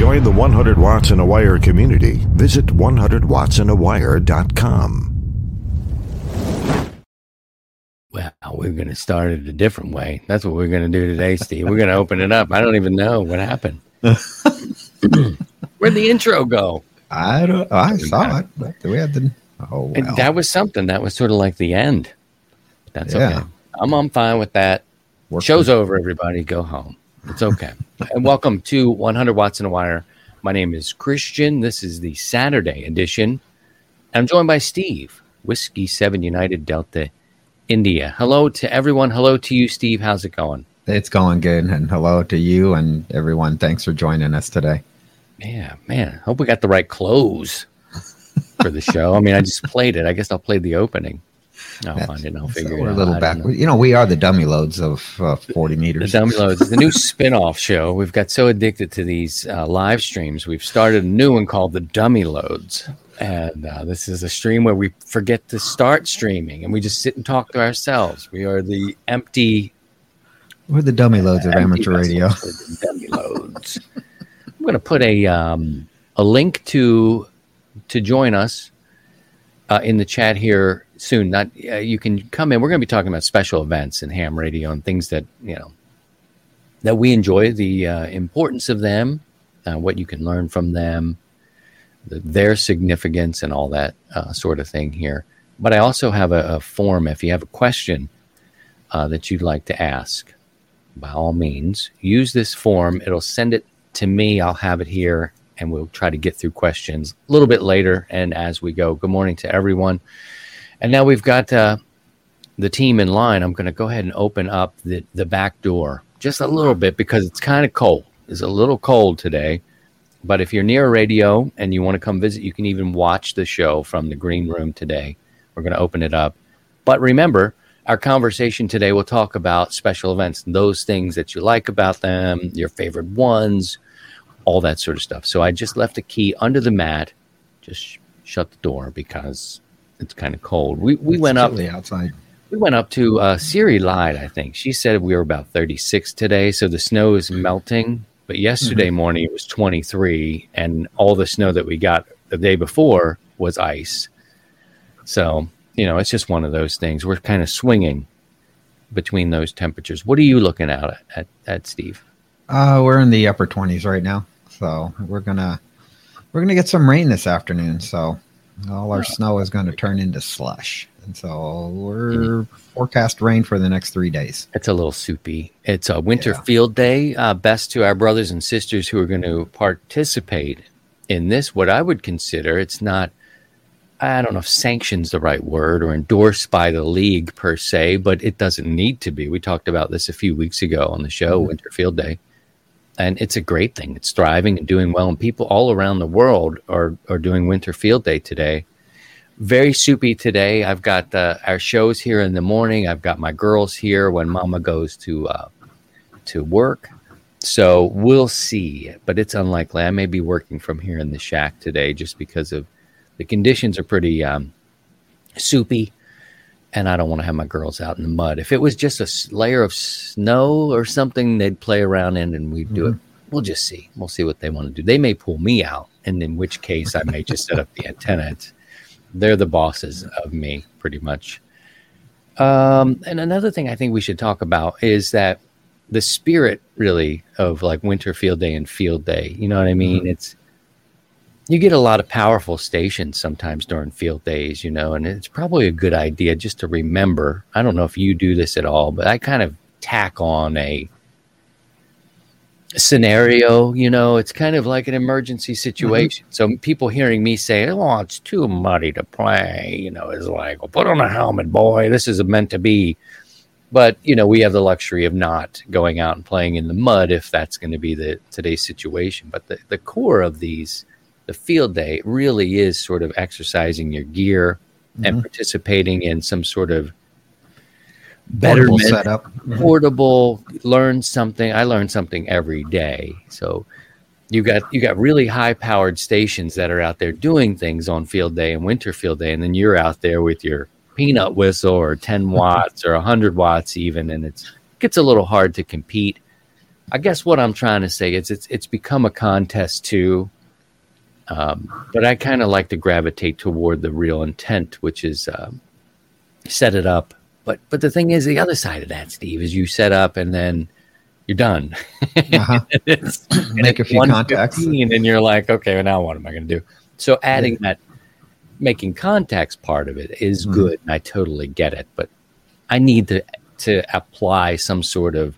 join the 100 Watts and a Wire community, visit 100WattsAndAWire.com. Well, we're going to start it a different way. That's what we're going to do today, Steve. We're going to open it up. I don't even know what happened. Where'd the intro go? I saw it. But we had the, oh, wow. That was something. That was sort of like the end. That's okay. I'm fine with that. Show's over, everybody. Go home. It's okay. And welcome to 100 Watts and a Wire. My name is Christian. This is the Saturday edition. I'm joined by Steve, Whiskey 7 United Delta India. Hello to everyone. Hello to you, Steve. How's it going? It's going good. And hello to you and everyone. Thanks for joining us today. Yeah, man. Hope we got the right clothes for the show. I mean, I just played it. I guess I'll play the opening. I'll find it. I'll figure it out. We're a little backward. You know, we are the dummy loads of 40 meters. The dummy loads. The new spinoff show. We've got so addicted to these live streams. We've started a new one called the Dummy Loads. And this is a stream where we forget to start streaming and we just sit and talk to ourselves. We are the empty. We're the dummy loads of amateur radio. The dummy loads. I'm going to put a link to join us in the chat here soon. You can come in. We're going to be talking about special events and ham radio and things that, you know, that we enjoy, the importance of them, what you can learn from them, their significance and all that sort of thing here. But I also have a form. If you have a question that you'd like to ask, by all means, use this form. It'll send it to me. I'll have it here, and we'll try to get through questions a little bit later and as we go. Good morning to everyone. And now we've got the team in line. I'm going to go ahead and open up the back door just a little bit because it's kind of cold. It's a little cold today. But if you're near a radio and you want to come visit, you can even watch the show from the green room today. We're going to open it up. But remember, our conversation today will talk about special events, those things that you like about them, your favorite ones, all that sort of stuff. So I just left a key under the mat. Just shut the door because it's kind of cold. We went up outside. We went up to Siri lied, I think. She said we were about 36 today, so the snow is melting. But yesterday morning, it was 23, and all the snow that we got the day before was ice. So, you know, it's just one of those things. We're kind of swinging between those temperatures. What are you looking out at Steve? We're in the upper 20s right now, so we're gonna get some rain this afternoon. So all our snow is going to turn into slush. And so we're forecast rain for the next 3 days. It's a little soupy. It's a winter field day. Best to our brothers and sisters who are going to participate in this, what I would consider, it's not, I don't know if sanction's the right word or endorsed by the league per se, but it doesn't need to be. We talked about this a few weeks ago on the show, Winter Field Day. And it's a great thing. It's thriving and doing well. And people all around the world are doing Winter Field Day today. Very soupy today. I've got our shows here in the morning. I've got my girls here when Mama goes to work. So we'll see. But it's unlikely. I may be working from here in the shack today just because of the conditions are pretty soupy. And I don't want to have my girls out in the mud. If it was just a layer of snow or something, they'd play around in and we'd do it. We'll just see. We'll see what they want to do. They may pull me out. And in which case I may just set up the antenna. They're the bosses of me, pretty much. And another thing I think we should talk about is that the spirit, really, of like Winter Field Day and Field Day. You know what I mean? It's you get a lot of powerful stations sometimes during field days, you know, and it's probably a good idea just to remember. I don't know if you do this at all, but I kind of tack on a scenario, you know, it's kind of like an emergency situation. So people hearing me say, "Oh, it's too muddy to play," you know, is like, "Well, put on a helmet, boy. This is meant to be." But you know, we have the luxury of not going out and playing in the mud if that's going to be the today's situation. But the core of these, the field day, really is sort of exercising your gear and participating in some sort of betterment, setup. Portable, learn something. I learn something every day. So you got really high powered stations that are out there doing things on field day and winter field day. And then you're out there with your peanut whistle or 10 watts or 100 watts even. And it gets a little hard to compete. I guess what I'm trying to say is it's become a contest too, but I kind of like to gravitate toward the real intent, which is set it up. But the thing is, the other side of that, Steve, is you set up and then you're done. Uh-huh. Make a few contacts, and you're like, okay, well, now what am I going to do? So adding that, making contacts part of it is good, and I totally get it. But I need to apply some sort of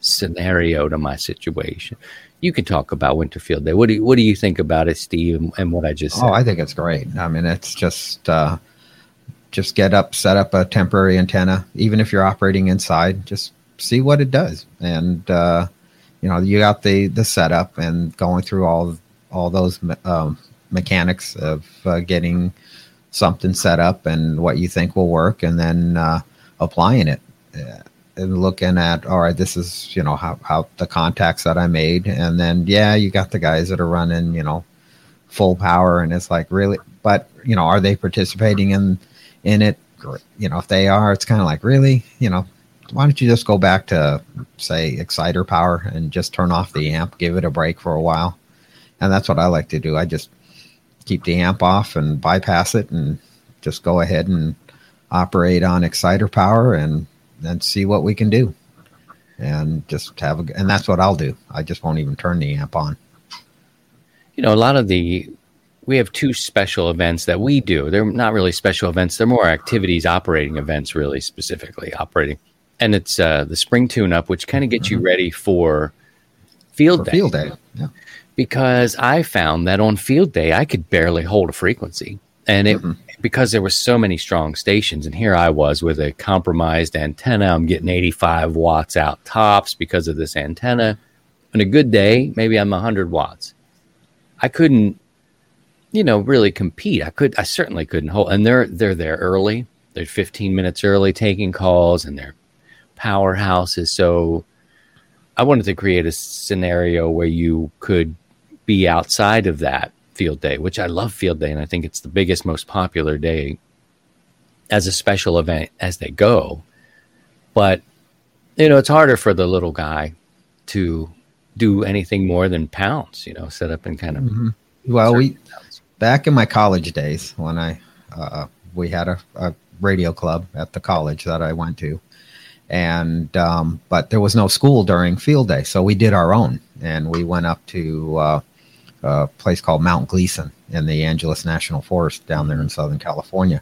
scenario to my situation. You can talk about Winterfield Day. What do you think about it, Steve, and what I just said? Oh, I think it's great. I mean, it's just get up, set up a temporary antenna, even if you're operating inside, just see what it does. And, you got the setup and going through all those mechanics of getting something set up and what you think will work, and then applying it. And looking at, all right, this is, how the contacts that I made. And then, you got the guys that are running, full power. And it's like, really? But, are they participating in it? If they are, it's kind of like, really? Why don't you just go back to, say, exciter power and just turn off the amp, give it a break for a while? And that's what I like to do. I just keep the amp off and bypass it and just go ahead and operate on exciter power and see what we can do, and just and that's what I'll do. I just won't even turn the amp on. We have two special events that we do. They're not really special events. They're more activities, operating events, really specifically operating. And it's the spring tune-up, which kind of gets you ready for field day. Field day, yeah. Because I found that on field day, I could barely hold a frequency. And it because there were so many strong stations, and here I was with a compromised antenna. I'm getting 85 watts out tops because of this antenna. On a good day, maybe I'm 100 watts. I couldn't, really compete. I certainly couldn't hold. And they're there early. They're 15 minutes early taking calls, and they're powerhouses. So I wanted to create a scenario where you could be outside of that field day, which I love field day, and I think it's the biggest, most popular day as a special event as they go. But it's harder for the little guy to do anything more than pounce, set up and kind of well, back in my college days when I we had a radio club at the college that I went to, and but there was no school during field day, so we did our own, and we went up to a place called Mount Gleason in the Angeles National Forest down there in Southern California.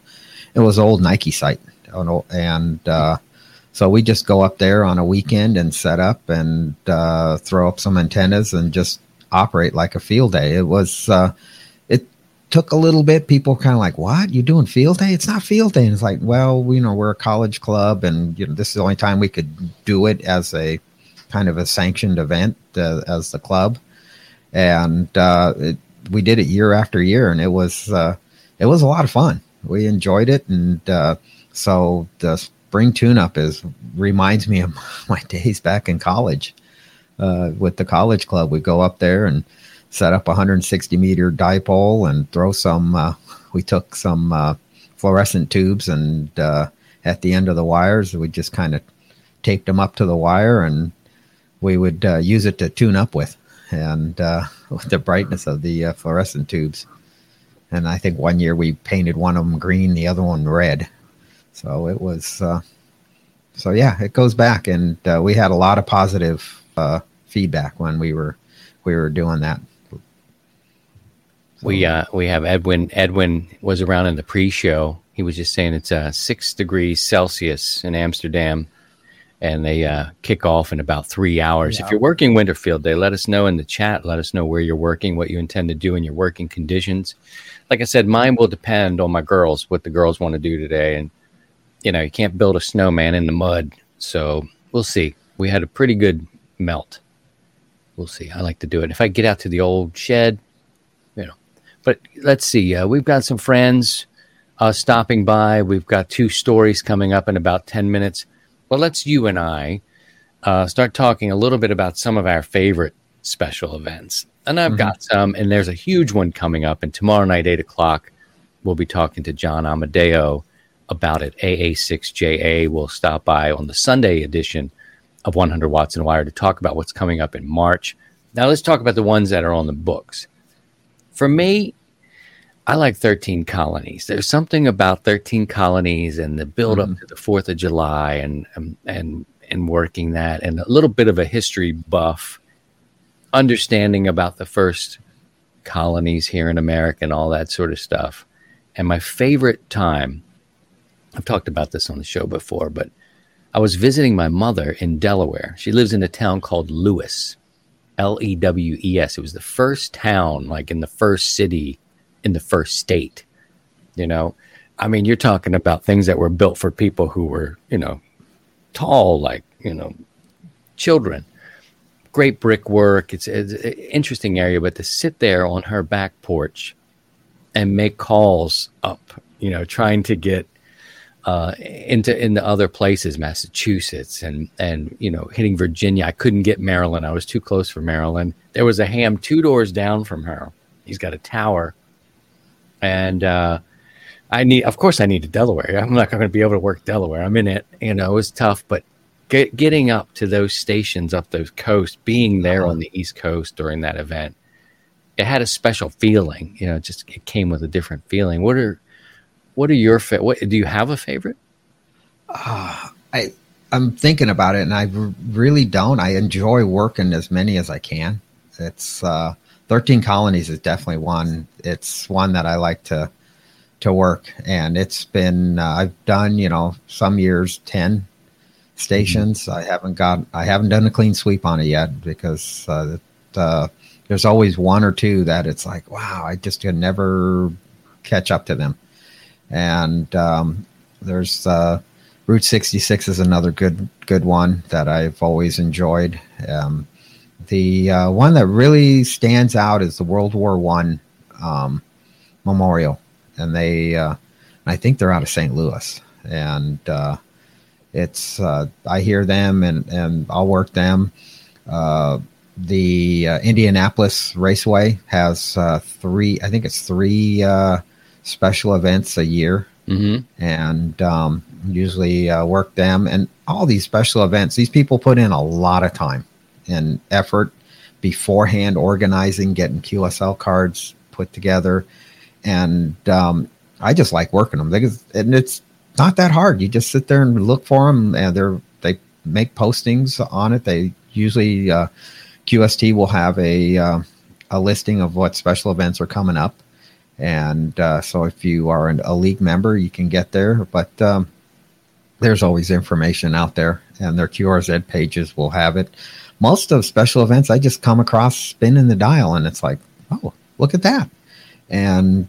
It was an old Nike site. And so we just go up there on a weekend and set up and throw up some antennas and just operate like a field day. It was, it took a little bit. People kind of like, what? You're doing field day? It's not field day. And it's like, well, we're a college club, and this is the only time we could do it as a kind of a sanctioned event as the club. And we did it year after year, and it was a lot of fun. We enjoyed it, and so the spring tune-up reminds me of my days back in college with the college club. We go up there and set up a 160-meter dipole and throw some. We took some fluorescent tubes, and at the end of the wires, we just kind of taped them up to the wire, and we would use it to tune up with. And with the brightness of the fluorescent tubes. And I think one year we painted one of them green, the other one red. So it was, it goes back. And we had a lot of positive feedback when we were doing that. So. We have Edwin. Edwin was around in the pre-show. He was just saying it's 6 degrees Celsius in Amsterdam. And they kick off in about 3 hours. Yeah. If you're working Winterfield Day, let us know in the chat. Let us know where you're working, what you intend to do in your working conditions. Like I said, mine will depend on my girls, what the girls want to do today. And, you can't build a snowman in the mud. So we'll see. We had a pretty good melt. We'll see. I like to do it. If I get out to the old shed, But let's see. We've got some friends stopping by. We've got two stories coming up in about 10 minutes. Well, let's you and I start talking a little bit about some of our favorite special events. And I've got some, and there's a huge one coming up. And tomorrow night, 8 o'clock, we'll be talking to John Amodeo about it. AA6JA will stop by on the Sunday edition of 100 Watts and a Wire to talk about what's coming up in March. Now let's talk about the ones that are on the books. For me, I like 13 Colonies. There's something about 13 Colonies and the build up to the 4th of July and working that, and a little bit of a history buff, understanding about the first colonies here in America and all that sort of stuff. And my favorite time, I've talked about this on the show before, but I was visiting my mother in Delaware. She lives in a town called Lewes, L-E-W-E-S. It was the first town, like in the first city, in the first state, you know? I mean, you're talking about things that were built for people who were, you know, tall, like, you know, children. Great brickwork. It's an interesting area, but to sit there on her back porch and make calls up, you know, trying to get into other places, Massachusetts and, you know, hitting Virginia. I couldn't get Maryland. I was too close for Maryland. There was a ham two doors down from her. He's got a tower. And I needed Delaware. I'm not going to be able to work Delaware. I'm in it. You know, it was tough, but getting up to those stations up those coasts, being there on the East Coast during that event, it had a special feeling. You know, just it came with a different feeling. What are your do you have a favorite? I'm thinking about it, and I really don't. I enjoy working as many as I can. It's 13 Colonies is definitely one. It's one that I like to work, and it's been I've done, you know, some years 10. Stations. I haven't done a clean sweep on it yet because there's always one or two that it's like, wow, I just can never catch up to them. And there's Route 66 is another good one that I've always enjoyed. The one that really stands out is the World War I Memorial, and they I think they're out of St. Louis, and it's I hear them and I'll work them. The Indianapolis Raceway has three special events a year, and usually work them. And all these special events, these people put in a lot of time and effort beforehand, organizing, getting QSL cards put together, and I just like working them because it's not that hard. You just sit there and look for them, and they make postings on it. They usually QST will have a listing of what special events are coming up, and so if you are a league member, you can get there. But there's always information out there, and their QRZ pages will have it. Most of special events, I just come across spinning the dial, and it's like, oh, look at that. And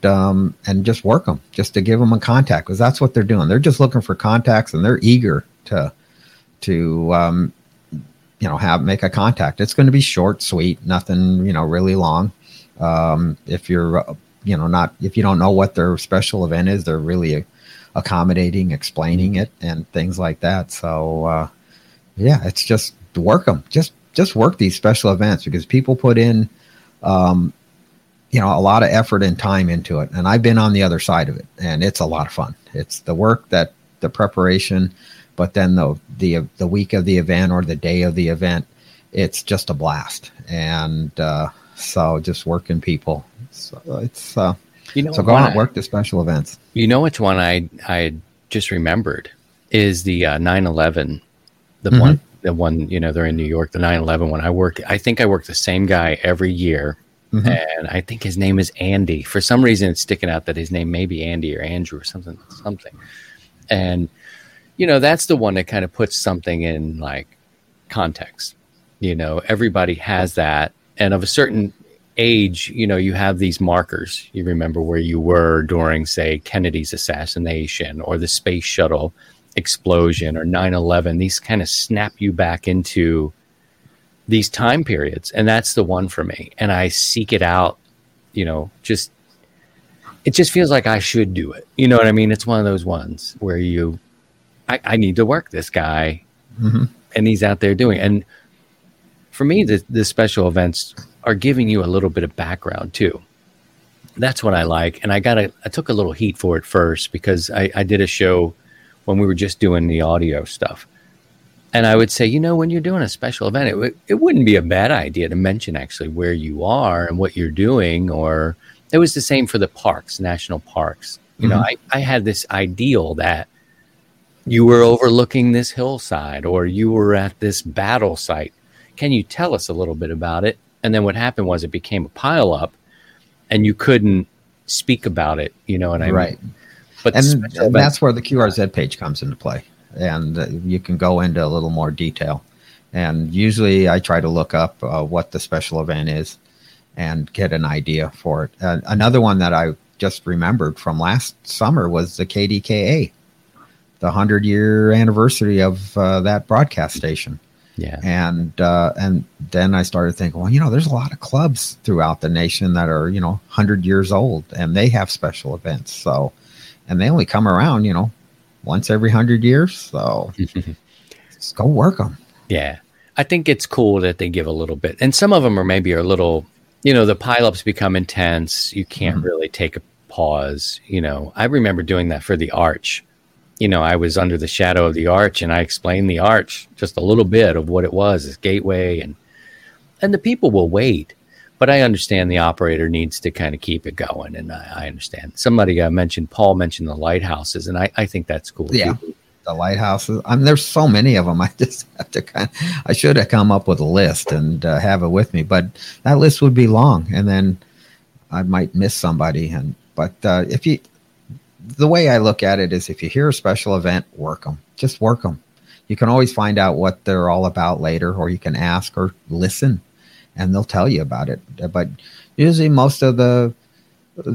just work them, just to give them a contact, because that's what they're doing. They're just looking for contacts, and they're eager to you know, make a contact. It's going to be short, sweet, nothing, you know, really long. If you're, you know, if you don't know what their special event is, they're really accommodating, explaining it, and things like that. So, yeah, it's just work them, just work these special events, because people put in, you know, a lot of effort and time into it. And I've been on the other side of it, and it's a lot of fun. It's the work, that the preparation, but then the week of the event or the day of the event, it's just a blast. And so just working people. So it's so go out and work the special events. You know, which one I just remembered is the 9/11, the one, you know, they're in New York, the 9/11 one. I think I work the same guy every year. Mm-hmm. And I think his name is Andy. For some reason, it's sticking out that his name may be Andy or Andrew or something. And, you know, that's the one that kind of puts something in, like, context. You know, everybody has that. And of a certain age, you know, you have these markers. You remember where you were during, say, Kennedy's assassination or the space shuttle explosion or 9/11. These kind of snap you back into these time periods, and that's the one for me. And I seek it out, you know, just, it just feels like I should do it. You know what I mean? It's one of those ones where I need to work this guy, and he's out there doing it. And for me, the special events are giving you a little bit of background too. That's what I like. And I took a little heat for it first because I did a show when we were just doing the audio stuff. And I would say, you know, when you're doing a special event, it wouldn't be a bad idea to mention actually where you are and what you're doing. Or it was the same for the parks, national parks. You know, I had this ideal that you were overlooking this hillside or you were at this battle site. Can you tell us a little bit about it? And then what happened was it became a pile up and you couldn't speak about it, you know what I mean? Right. But and that's where the QRZ page comes into play. And you can go into a little more detail. And usually I try to look up what the special event is and get an idea for it. Another one that I just remembered from last summer was the KDKA, the 100-year anniversary of that broadcast station. Yeah. And then I started thinking, well, you know, there's a lot of clubs throughout the nation that are, you know, 100 years old and they have special events. So, and they only come around, you know, once every 100 years. So just go work them. Yeah. I think it's cool that they give a little bit. And some of them are maybe a little, you know, the pileups become intense. You can't really take a pause. You know, I remember doing that for the arch. You know, I was under the shadow of the arch and I explained the arch just a little bit of what it was, this gateway. And the people will wait. But I understand the operator needs to kind of keep it going. And I understand somebody mentioned, Paul mentioned the lighthouses. And I think that's cool. Yeah. Too. The lighthouses. I mean, there's so many of them. I just have to I should have come up with a list and have it with me, but that list would be long. And then I might miss somebody. But the way I look at it is if you hear a special event, work them, just work them. You can always find out what they're all about later, or you can ask or listen. And they'll tell you about it. But usually most of the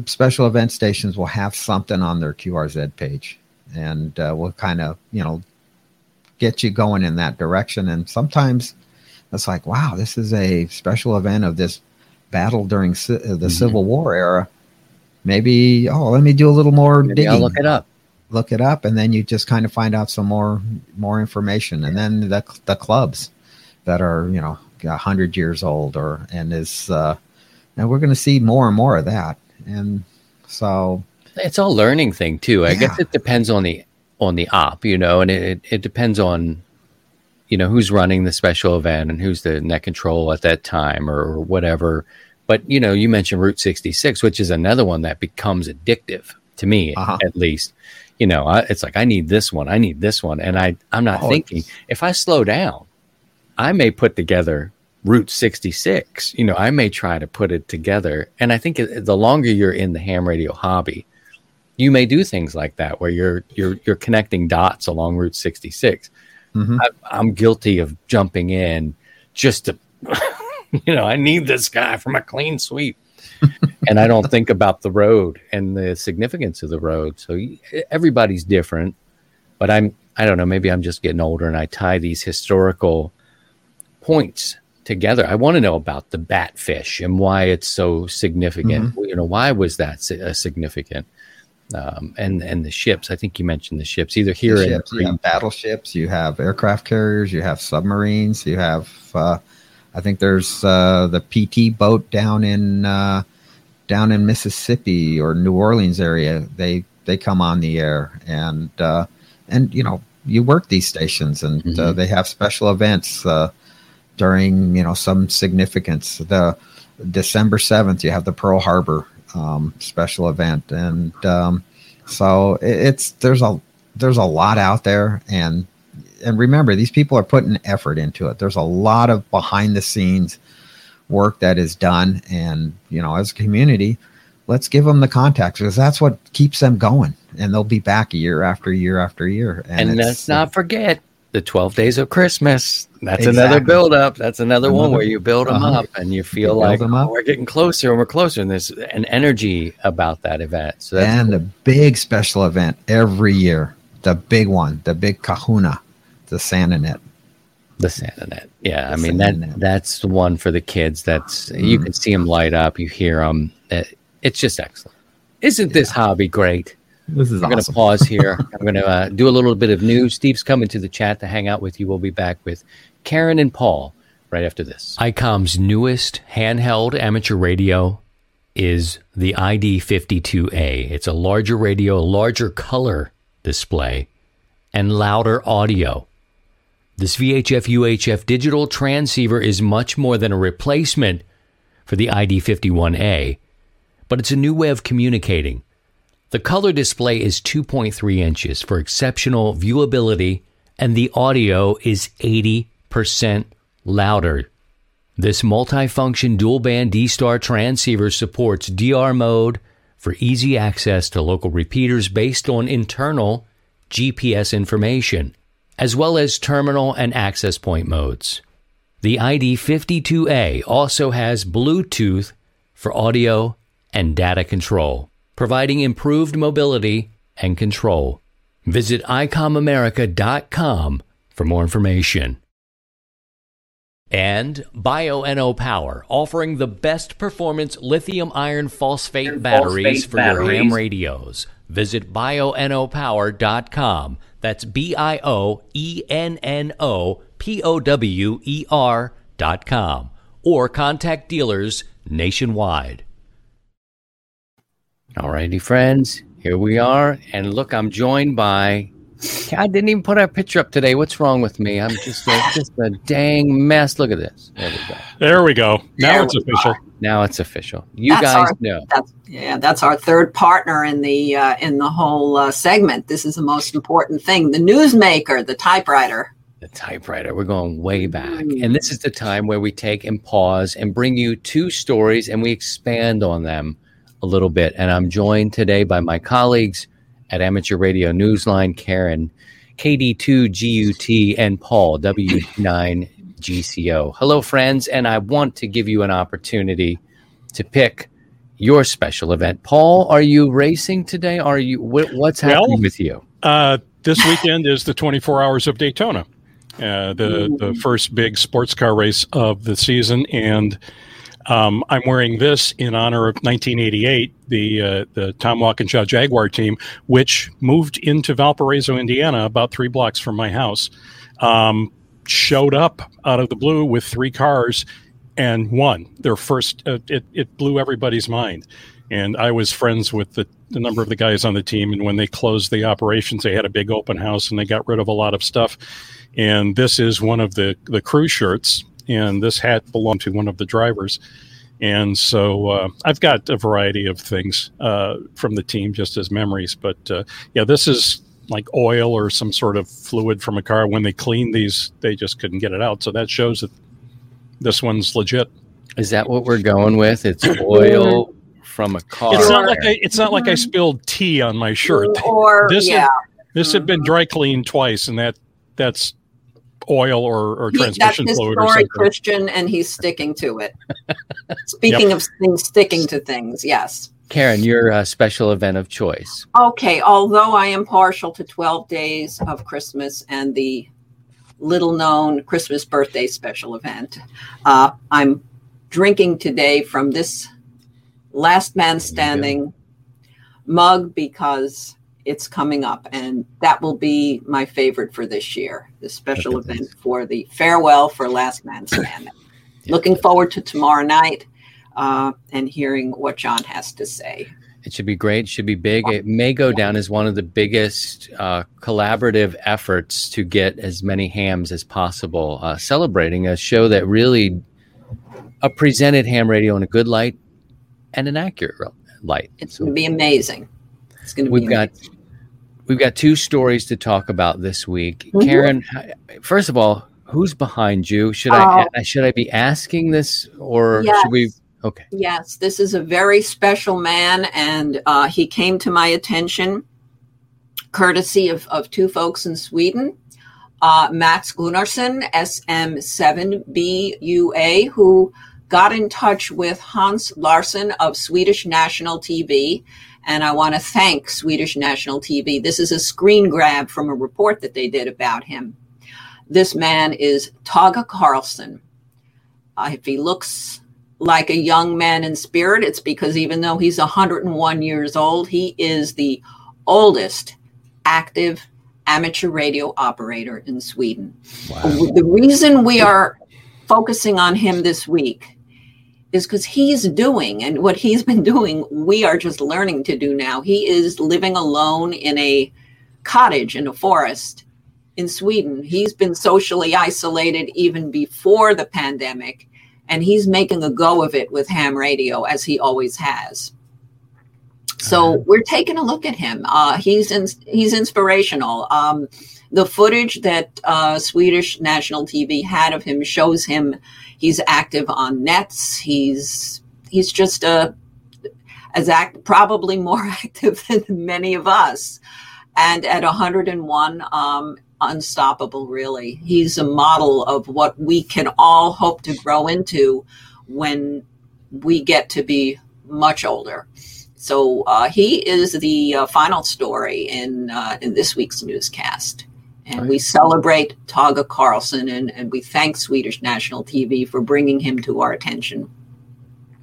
special event stations will have something on their QRZ page. And will kind of, you know, get you going in that direction. And sometimes it's like, wow, this is a special event of this battle during the Civil War era. Maybe, let me do a little more digging. I'll look it up. Look it up. And then you just kind of find out some more information. And then the clubs that are, you know, 100 years old and we're going to see more and more of that. And so it's all learning thing too. I guess it depends on the op, you know, and it depends on, you know, who's running the special event and who's the net control at that time or whatever. But, you know, you mentioned Route 66, which is another one that becomes addictive to me, at least, you know, it's like, I need this one. I need this one. And I'm not thinking if I slow down, I may put together Route 66. You know, I may try to put it together. And I think the longer you're in the ham radio hobby, you may do things like that where you're connecting dots along Route 66. I'm guilty of jumping in just to, you know, I need this guy for my clean sweep. And I don't think about the road and the significance of the road. So everybody's different. But I don't know, maybe I'm just getting older and I tie these historical points together. I want to know about the batfish and why it's so significant. You know, why was that significant? And the ships. I think you mentioned the ships. Either here the ships, you have battleships, you have aircraft carriers, you have submarines, you have. I think there's the PT boat down in Mississippi or New Orleans area. They come on the air and you know you work these stations and they have special events. During, you know, some significance, the December 7th, you have the Pearl Harbor special event, and so there's a lot out there, and remember these people are putting effort into it. There's a lot of behind the scenes work that is done, and you know, as a community, let's give them the contacts because that's what keeps them going, and they'll be back year after year after year. And let's not forget. The 12 Days of Christmas. That's another build up. That's another one where you build them up and you feel like we're getting closer and we're closer. And there's an energy about that event. So that's the big special event every year. The big one, the big kahuna, the Santa Net. The Santa Net. Yeah. That's the one for the kids. That's you can see them light up. You hear them. It's just excellent. Isn't this hobby great? This is I'm awesome. Going to pause here. I'm going to do a little bit of news. Steve's coming to the chat to hang out with you. We'll be back with Karen and Paul right after this. ICOM's newest handheld amateur radio is the ID52A. It's a larger radio, larger color display, and louder audio. This VHF-UHF digital transceiver is much more than a replacement for the ID51A, but it's a new way of communicating. The color display is 2.3 inches for exceptional viewability, and the audio is 80% louder. This multifunction dual-band D-Star transceiver supports DR mode for easy access to local repeaters based on internal GPS information, as well as terminal and access point modes. The ID52A also has Bluetooth for audio and data control, providing improved mobility and control. Visit ICOMAmerica.com for more information. And BioNO Power, offering the best performance lithium iron phosphate batteries for your ham radios. Visit BioNOPower.com. That's BioENNOPOWER.com. Or contact dealers nationwide. All righty, friends. Here we are. And look, I'm joined by... I didn't even put our picture up today. What's wrong with me? I'm just a dang mess. Look at this. There we go. Now it's official. Now it's official. You guys know. That's our third partner in the whole segment. This is the most important thing. The newsmaker, the typewriter. The typewriter. We're going way back. And this is the time where we take and pause and bring you two stories and we expand on them a little bit. And I'm joined today by my colleagues at Amateur Radio Newsline, Karen, KD2GUT, and Paul, W9GCO. Hello, friends, and I want to give you an opportunity to pick your special event. Paul, are you racing today? Are you? What's happening with you? This weekend is the 24 Hours of Daytona, the first big sports car race of the season, and I'm wearing this in honor of 1988, the Tom Walkinshaw Jaguar team, which moved into Valparaiso, Indiana, about 3 blocks from my house, showed up out of the blue with 3 cars and won their first. It blew everybody's mind. And I was friends with the number of the guys on the team. And when they closed the operations, they had a big open house and they got rid of a lot of stuff. And this is one of the crew shirts. And this hat belonged to one of the drivers. And so I've got a variety of things from the team just as memories. But this is like oil or some sort of fluid from a car. When they cleaned these, they just couldn't get it out. So that shows that this one's legit. Is that what we're going with? It's oil from a car. It's not like I spilled tea on my shirt. This had been dry cleaned twice, and that's oil or transmission fluid. That's his story, Christian, and he's sticking to it. Speaking of things, sticking to things, yes. Karen, your special event of choice. Okay, although I am partial to 12 Days of Christmas and the little-known Christmas birthday special event, I'm drinking today from this Last Man Standing mug because it's coming up, and that will be my favorite for this year, the special event for the farewell for Last Man Standing. Looking forward to tomorrow night and hearing what John has to say. It should be great. It should be big. It may go down as one of the biggest collaborative efforts to get as many hams as possible, celebrating a show that really presented ham radio in a good light and an accurate light. It's going to be amazing. We've got 2 stories to talk about this week. Mm-hmm. Karen, first of all, who's behind you? Should I be asking this, or should we? Okay. Yes, this is a very special man, and he came to my attention courtesy of 2 folks in Sweden, Max Gunnarsson, SM7BUA, who got in touch with Hans Larsson of Swedish National TV. And I want to thank Swedish National TV. This is a screen grab from a report that they did about him. This man is Tage Carlsson. If he looks like a young man in spirit, it's because even though he's 101 years old, he is the oldest active amateur radio operator in Sweden. Wow. The reason we are focusing on him this week is because he's doing, and what he's been doing, we are just learning to do now. He is living alone in a cottage in a forest in Sweden. He's been socially isolated even before the pandemic, and he's making a go of it with ham radio, as he always has. So we're taking a look at him. He's inspirational. The footage that Swedish National TV had of him shows him. He's active on nets. He's just probably more active than many of us. And at 101, unstoppable, really. He's a model of what we can all hope to grow into when we get to be much older. So he is the final story in this week's newscast. And we celebrate Tage Carlsson, and we thank Swedish National TV for bringing him to our attention.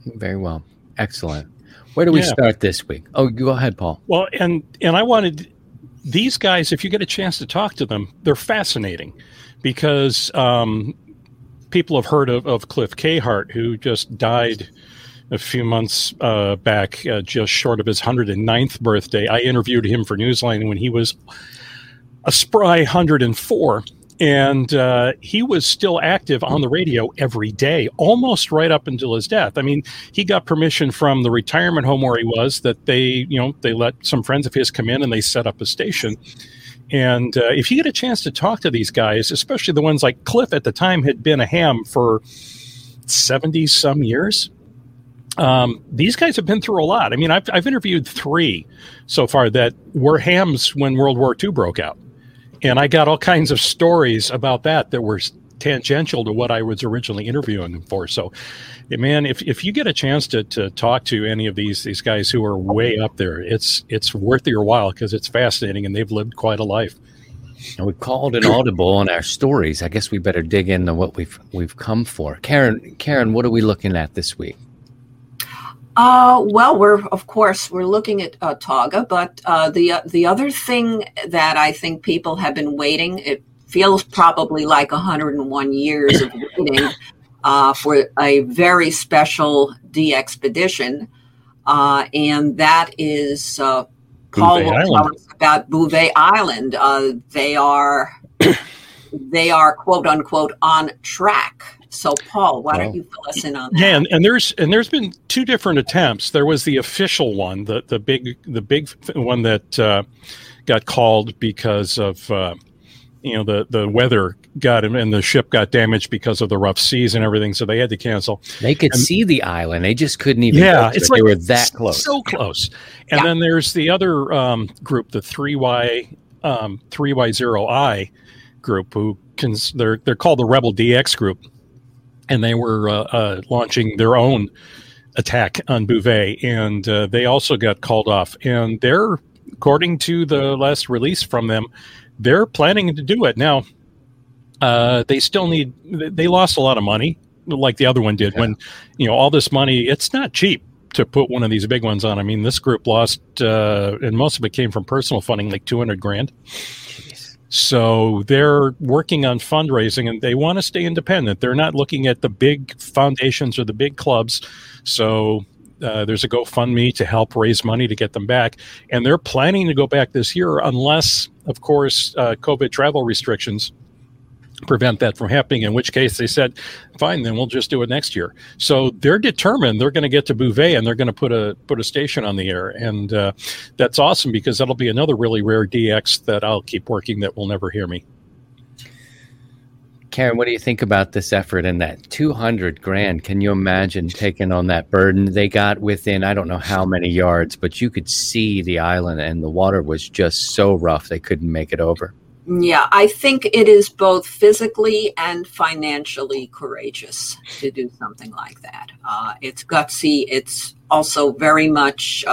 Very well. Excellent. Where do we start this week? Oh, go ahead, Paul. Well, and I wanted these guys, if you get a chance to talk to them, they're fascinating because people have heard of Cliff Cahart, who just died a few months back, just short of his 109th birthday. I interviewed him for Newsline when he was a spry 104, and he was still active on the radio every day, almost right up until his death. I mean, he got permission from the retirement home where he was that they let some friends of his come in and they set up a station. And if you get a chance to talk to these guys, especially the ones like Cliff at the time had been a ham for 70 some years. These guys have been through a lot. I mean, I've interviewed three so far that were hams when World War II broke out. And I got all kinds of stories about that were tangential to what I was originally interviewing them for. So, man, if you get a chance to talk to any of these guys who are way up there, it's worth your while because it's fascinating and they've lived quite a life. And we called an audible on our stories. I guess we better dig into what we've come for. Karen, what are we looking at this week? Well, we're looking at Tage, but the other thing that I think people have been waiting, it feels probably like 101 years of waiting for a very special de-expedition, and that is Paul will tell us about Bouvet Island. They are quote unquote on track. So, Paul, why don't you fill us in on that? Yeah, and there's been two different attempts. There was the official one, the big one that got called because of the weather got him, and the ship got damaged because of the rough seas and everything. So they had to cancel. They could see the island; they just couldn't even. Yeah, it's like they were that close, so close. And then there's the other group, the 3Y0I group, who they're called the Rebel DX group. And they were launching their own attack on Bouvet, and they also got called off. And they're, according to the last release from them, they're planning to do it. Now, they lost a lot of money, like the other one did. Yeah. When, all this money, it's not cheap to put one of these big ones on. I mean, this group lost, and most of it came from personal funding, like $200,000. So they're working on fundraising, and they want to stay independent. They're not looking at the big foundations or the big clubs. So there's a GoFundMe to help raise money to get them back. And they're planning to go back this year unless, of course, COVID travel restrictions prevent that from happening, in which case they said, fine, then we'll just do it next year. So they're determined they're going to get to Bouvet, and they're going to put a station on the air. And that's awesome because that'll be another really rare DX that I'll keep working that will never hear me. Karen, what do you think about this effort and that $200,000? Can you imagine taking on that burden? They got within, I don't know how many yards, but you could see the island and the water was just so rough they couldn't make it over. Yeah, I think it is both physically and financially courageous to do something like that. It's gutsy. It's also very much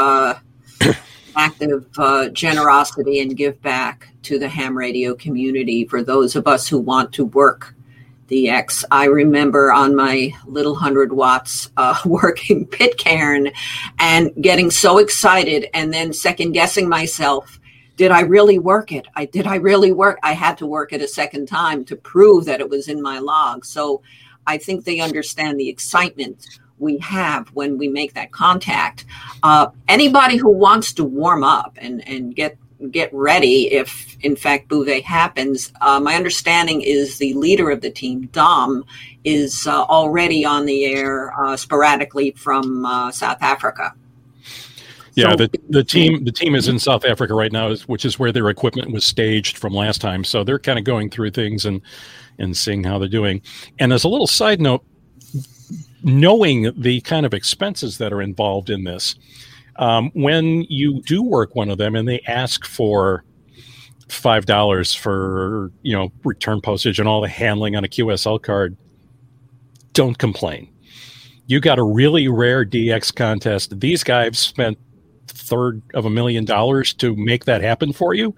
active generosity and give back to the ham radio community for those of us who want to work DX. I remember on my little 100 watts working pit cairn and getting so excited and then second-guessing myself. Did I really work it? I had to work it a second time to prove that it was in my log. So I think they understand the excitement we have when we make that contact. Anybody who wants to warm up and get get ready if, in fact, Bouvet happens. My understanding is the leader of the team, Dom, is already on the air sporadically from South Africa. Yeah, the team is in South Africa right now, which is where their equipment was staged from last time. So they're kind of going through things and seeing how they're doing. And as a little side note, knowing the kind of expenses that are involved in this, when you do work one of them and they ask for $5 for, you know, return postage and all the handling on a QSL card, don't complain. You got a really rare DX contest. These guys spent $300,000 to make that happen for you.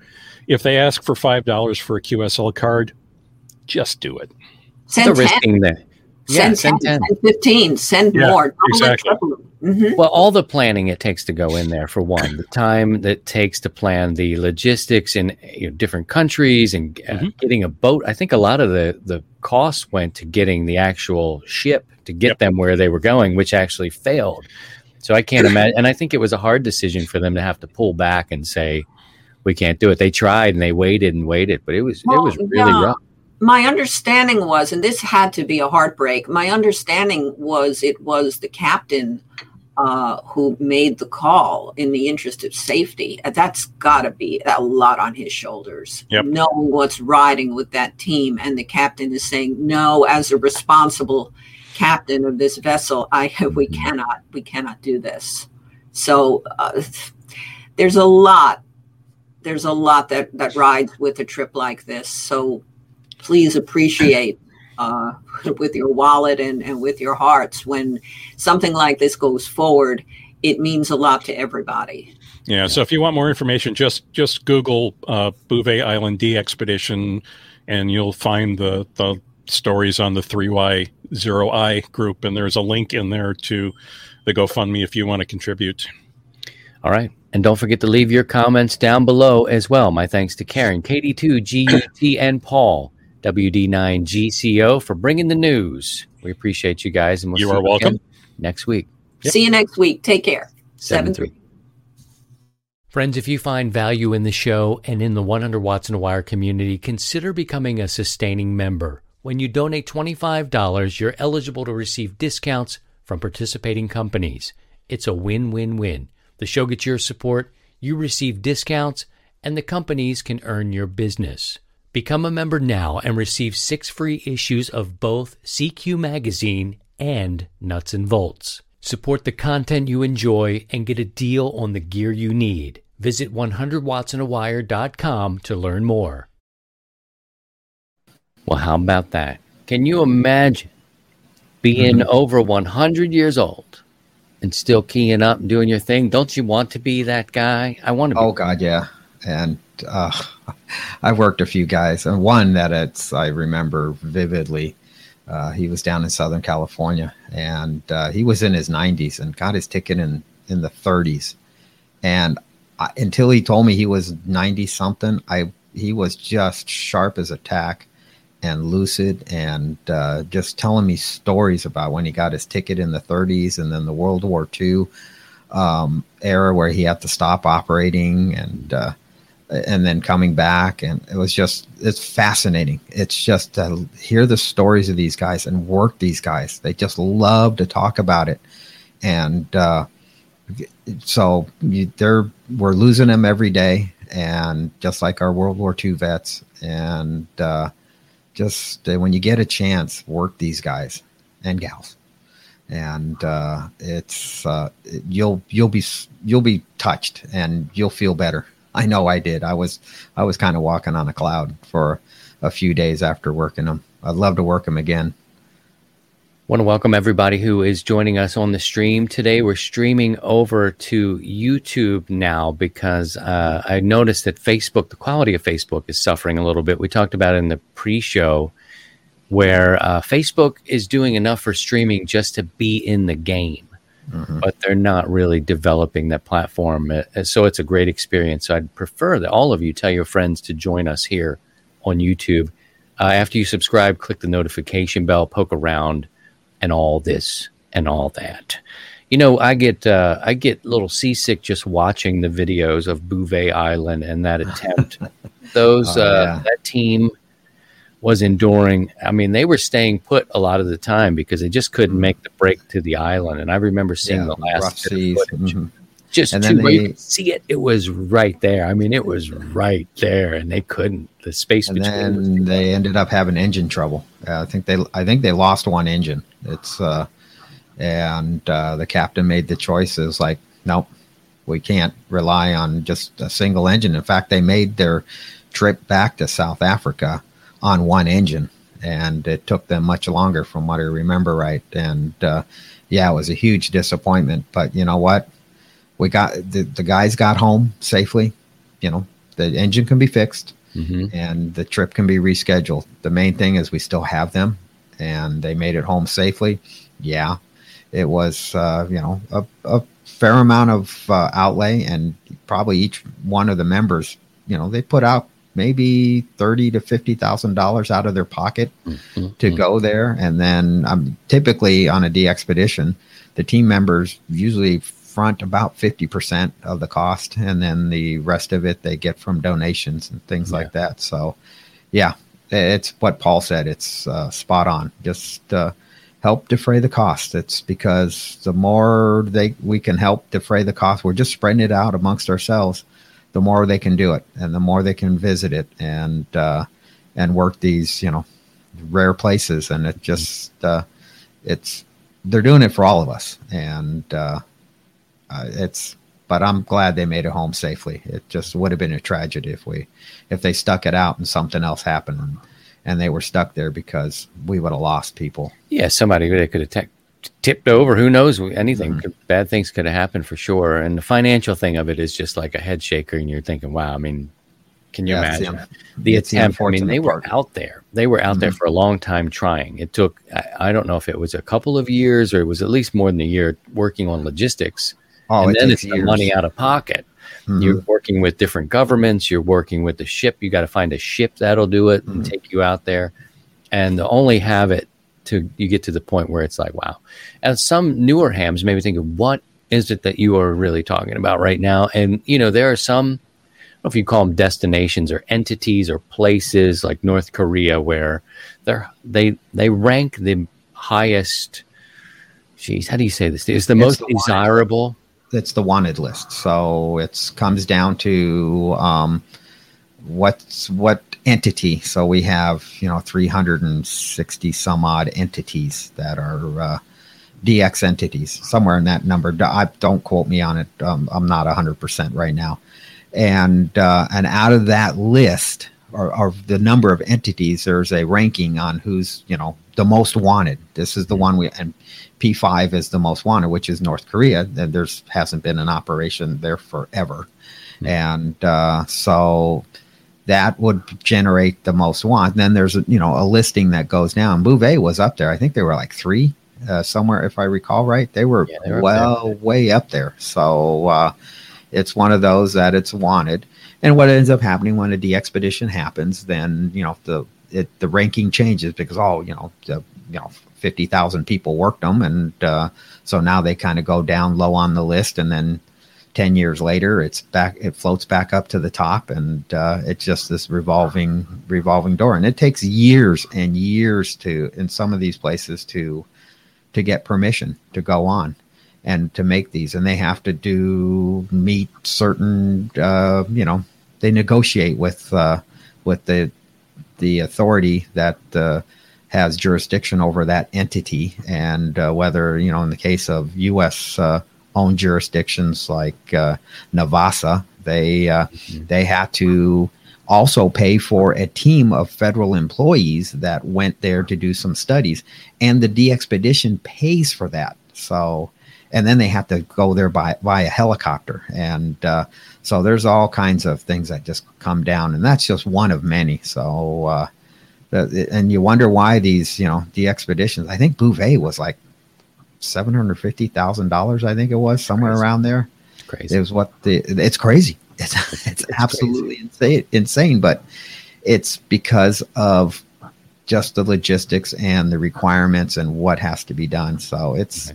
If they ask for $5 for a QSL card, just do it. Send 10. Yeah, send 15. Send more. Exactly. Mm-hmm. Well, all the planning it takes to go in there, for one, the time that takes to plan the logistics in, you know, different countries and getting a boat. I think a lot of the costs went to getting the actual ship to get them where they were going, which actually failed. So I can't imagine. And I think it was a hard decision for them to have to pull back and say, we can't do it. They tried and they waited, but it was really rough. My understanding was, and this had to be a heartbreak, my understanding was it was the captain who made the call in the interest of safety. That's got to be a lot on his shoulders, knowing what's riding with that team. And the captain is saying, no, as a responsible captain of this vessel, we cannot do this. So there's a lot that rides with a trip like this. So please appreciate with your wallet and with your hearts when something like this goes forward. It means a lot to everybody. Yeah. So if you want more information, just Google Bouvet Island D Expedition, and you'll find the stories on the 3Y0I group, and there's a link in there to the GoFundMe if you want to contribute. All right. And don't forget to leave your comments down below as well. My thanks to Karen, KD2GUT, and Paul, WD9GCO, for bringing the news. We appreciate you guys, and we'll see you welcome next week. Yep. See you next week. Take care. 7-3. Friends, if you find value in the show and in the 100 Watts and a Wire community, consider becoming a sustaining member. When you donate $25, you're eligible to receive discounts from participating companies. It's a win-win-win. The show gets your support, you receive discounts, and the companies can earn your business. Become a member now and receive 6 free issues of both CQ Magazine and Nuts and Volts. Support the content you enjoy and get a deal on the gear you need. Visit 100WattsAndAWire.com to learn more. Well, how about that? Can you imagine being over 100 years old and still keying up and doing your thing? Don't you want to be that guy? I want to be. Oh, God, yeah. And I worked a few guys, and one that I remember vividly. He was down in Southern California, and he was in his 90s and got his ticket in the 30s. And until he told me he was 90-something, he was just sharp as a tack and lucid, and just telling me stories about when he got his ticket in the 30s and then the World War II era where he had to stop operating and then coming back. And it was just, it's fascinating. It's just to hear the stories of these guys and work these guys. They just love to talk about it. And so we're losing them every day. And just like our World War II vets, and just when you get a chance, work these guys and gals. And it's you'll be touched, and you'll feel better. I know I did. I was kind of walking on a cloud for a few days after working them. I'd love to work them again. I want to welcome everybody who is joining us on the stream today. We're streaming over to YouTube now because I noticed that Facebook, the quality of Facebook is suffering a little bit. We talked about it in the pre-show where Facebook is doing enough for streaming just to be in the game. Mm-hmm. But they're not really developing that platform. So it's a great experience. So I'd prefer that all of you tell your friends to join us here on YouTube. After you subscribe, click the notification bell, poke around, and all this and all that. You know, I get a little seasick just watching the videos of Bouvet Island and that attempt. That team was enduring. I mean, they were staying put a lot of the time because they just couldn't make the break to the island. And I remember seeing the last footage. Mm-hmm. Just to see it. It was right there. I mean, it was right there, and they couldn't. The space between. And then they ended up having engine trouble. I think they lost one engine. It's and the captain made the choices like, nope, we can't rely on just a single engine. In fact, they made their trip back to South Africa on one engine, and it took them much longer from what I remember right. And it was a huge disappointment, but you know what, we got the guys got home safely. You know, the engine can be fixed, and the trip can be rescheduled. The main thing is we still have them, and they made it home safely. Yeah, it was a fair amount of outlay, and probably each one of the members, you know, they put out maybe $30,000 to $50,000 out of their pocket to go there. And then typically on a D expedition, the team members usually front about 50% of the cost, and then the rest of it they get from donations and things like that. So it's what Paul said. It's spot on. Just help defray the cost. It's because the more we can help defray the cost, we're just spreading it out amongst ourselves, the more they can do it and the more they can visit it and work these, you know, rare places. And it just they're doing it for all of us. And but I'm glad they made it home safely. It just would have been a tragedy if they stuck it out and something else happened and they were stuck there, because we would have lost people. Yeah. Somebody could have tipped over. Who knows? Anything. Bad things could have happened for sure. And the financial thing of it is just like a head shaker, and you're thinking, wow, I mean, can you imagine the attempt? I mean, they were out there. They were out there for a long time trying. It took, I don't know if it was a couple of years, or it was at least more than a year working on logistics. And then it's the money out of pocket. You're working with different governments. You're working with the ship. You got to find a ship that'll do it and take you out there. And only have it to you get to the point where it's like, wow. And some newer hams may be thinking, what is it that you are really talking about right now? And, you know, there are some, I don't know if you call them destinations or entities or places like North Korea, where they rank the highest. Geez, how do you say this? It's the most desirable. It's the wanted list. So it comes down to what entity. So we have, you know, 360 some odd entities that are DX entities, somewhere in that number. Don't quote me on it. I'm not 100% right now. And out of that list, or the number of entities, there's a ranking on who's, you know, the most wanted. This is the one and P5 is the most wanted, which is North Korea. And hasn't been an operation there forever. And so that would generate the most want. Then there's, you know, a listing that goes down. Bouvet was up there. I think they were like three somewhere, if I recall right. They were way up there. So it's one of those that it's wanted. And what ends up happening when a de-expedition happens, then, you know, the ranking changes because, you know, 50,000 people worked them. And so now they kind of go down low on the list. And then 10 years later, it floats back up to the top. And it's just this revolving door. And it takes years and years in some of these places to get permission to go on and to make these. And they have to meet certain, you know, they negotiate with the authority that has jurisdiction over that entity. And whether, you know, in the case of U.S. Owned jurisdictions like Navassa, they had to also pay for a team of federal employees that went there to do some studies. And the de-expedition pays for that. So, and then they have to go there by a helicopter. And so there's all kinds of things that just come down. And that's just one of many. So, and you wonder why these, you know, the expeditions, I think Bouvet was like $750,000. I think it was somewhere around there. Crazy. It was it's crazy. It's absolutely crazy. Insane, but it's because of just the logistics and the requirements and what has to be done. So it's,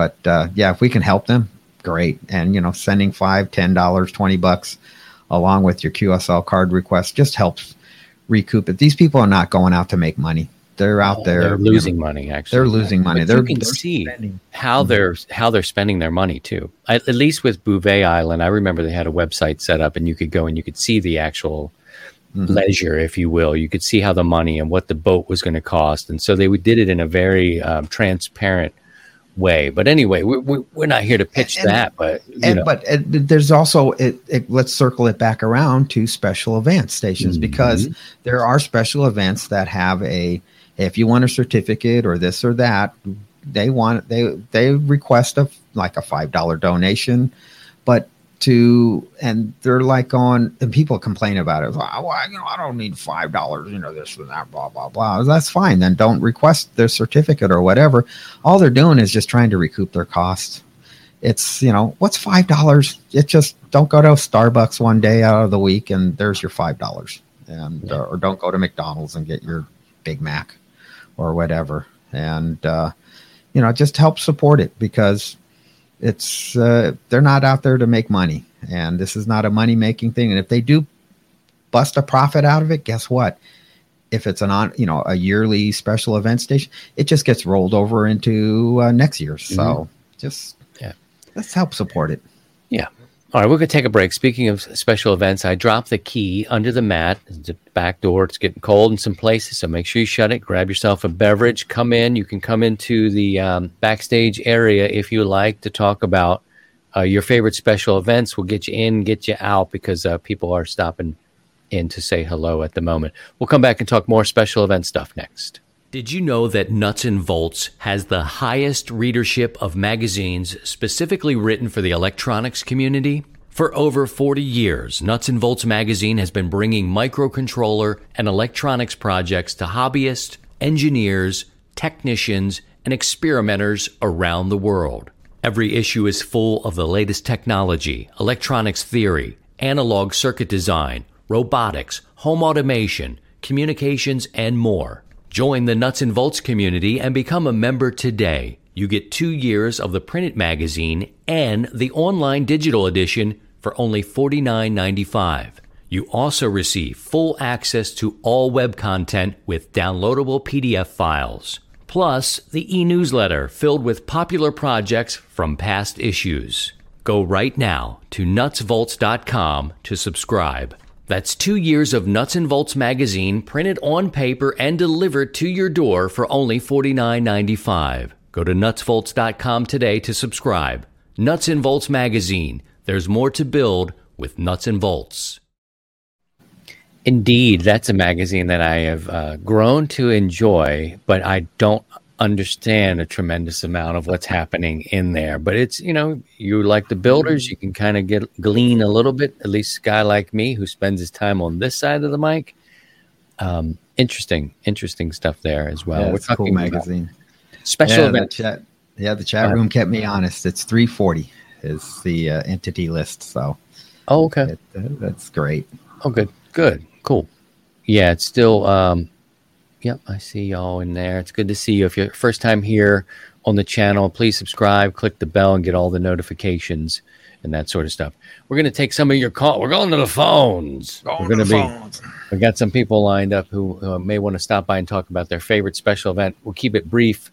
But yeah, if we can help them, great. And, you know, sending $5, $10, $20 along with your QSL card request just helps recoup it. These people are not going out to make money. They're out there. They're losing money, actually. They're losing money. They're, you can see how they're spending their money, too. At least with Bouvet Island, I remember they had a website set up, and you could go and you could see the actual leisure, if you will. You could see how the money and what the boat was going to cost. And so they did it in a very transparent way. But anyway, we're not here to pitch that. But there's also, let's circle it back around to special event stations, because there are special events that have a, if you want a certificate or this or that, they request a $5 donation, and they're like going, and people complain about it. Like, well, you know, I don't need $5, you know, this and that, blah, blah, blah. That's fine. Then don't request their certificate or whatever. All they're doing is just trying to recoup their costs. It's, you know, what's $5? It just, don't go to Starbucks one day out of the week and there's your $5, and or don't go to McDonald's and get your Big Mac or whatever. And, you know, just help support it, because it's they're not out there to make money, and this is not a money making thing. And if they do bust a profit out of it, guess what? If it's a yearly special event station, it just gets rolled over into next year. So let's help support it. Yeah. All right, we're going to take a break. Speaking of special events, I dropped the key under the mat, the back door. It's getting cold in some places, so make sure you shut it. Grab yourself a beverage. Come in. You can come into the backstage area if you like to talk about your favorite special events. We'll get you in, get you out, because people are stopping in to say hello at the moment. We'll come back and talk more special event stuff next. Did you know that Nuts and Volts has the highest readership of magazines specifically written for the electronics community? For over 40 years, Nuts and Volts magazine has been bringing microcontroller and electronics projects to hobbyists, engineers, technicians, and experimenters around the world. Every issue is full of the latest technology, electronics theory, analog circuit design, robotics, home automation, communications, and more. Join the Nuts and Volts community and become a member today. You get 2 years of the printed magazine and the online digital edition for only $49.95. You also receive full access to all web content with downloadable PDF files, plus the e-newsletter filled with popular projects from past issues. Go right now to nutsvolts.com to subscribe. That's 2 years of Nuts and Volts magazine printed on paper and delivered to your door for only $49.95. Go to nutsvolts.com today to subscribe. Nuts and Volts magazine. There's more to build with Nuts and Volts. Indeed, that's a magazine that I have grown to enjoy, but I don't understand a tremendous amount of what's happening in there. But it's, you know, you like the builders, you can kind of glean a little bit, at least a guy like me who spends his time on this side of the mic. Interesting stuff there as well. Yeah, it's a cool magazine. Special event. The chat room kept me honest. It's 340 is the entity list. So, okay. That's great. Oh, good. Cool. Yeah, it's still... Yep, I see y'all in there. It's good to see you. If you're first time here on the channel, please subscribe, click the bell, and get all the notifications and that sort of stuff. We're going to take some of your call. We're going to the phones. We got some people lined up who may want to stop by and talk about their favorite special event. We'll keep it brief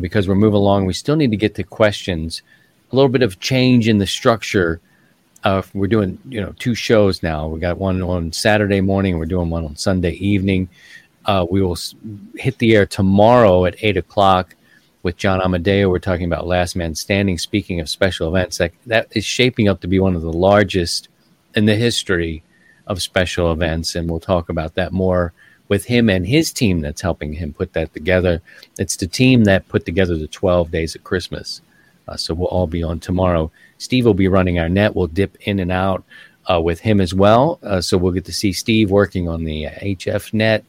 because we're moving along. We still need to get to questions. A little bit of change in the structure. We're doing, you know, two shows now. We got one on Saturday morning. And we're doing one on Sunday evening. We will hit the air tomorrow at 8 o'clock with John Amodeo. We're talking about Last Man Standing. Speaking of special events, that is shaping up to be one of the largest in the history of special events, and we'll talk about that more with him and his team that's helping him put that together. It's the team that put together the 12 Days of Christmas, so we'll all be on tomorrow. Steve will be running our net. We'll dip in and out with him as well, so we'll get to see Steve working on the HF net.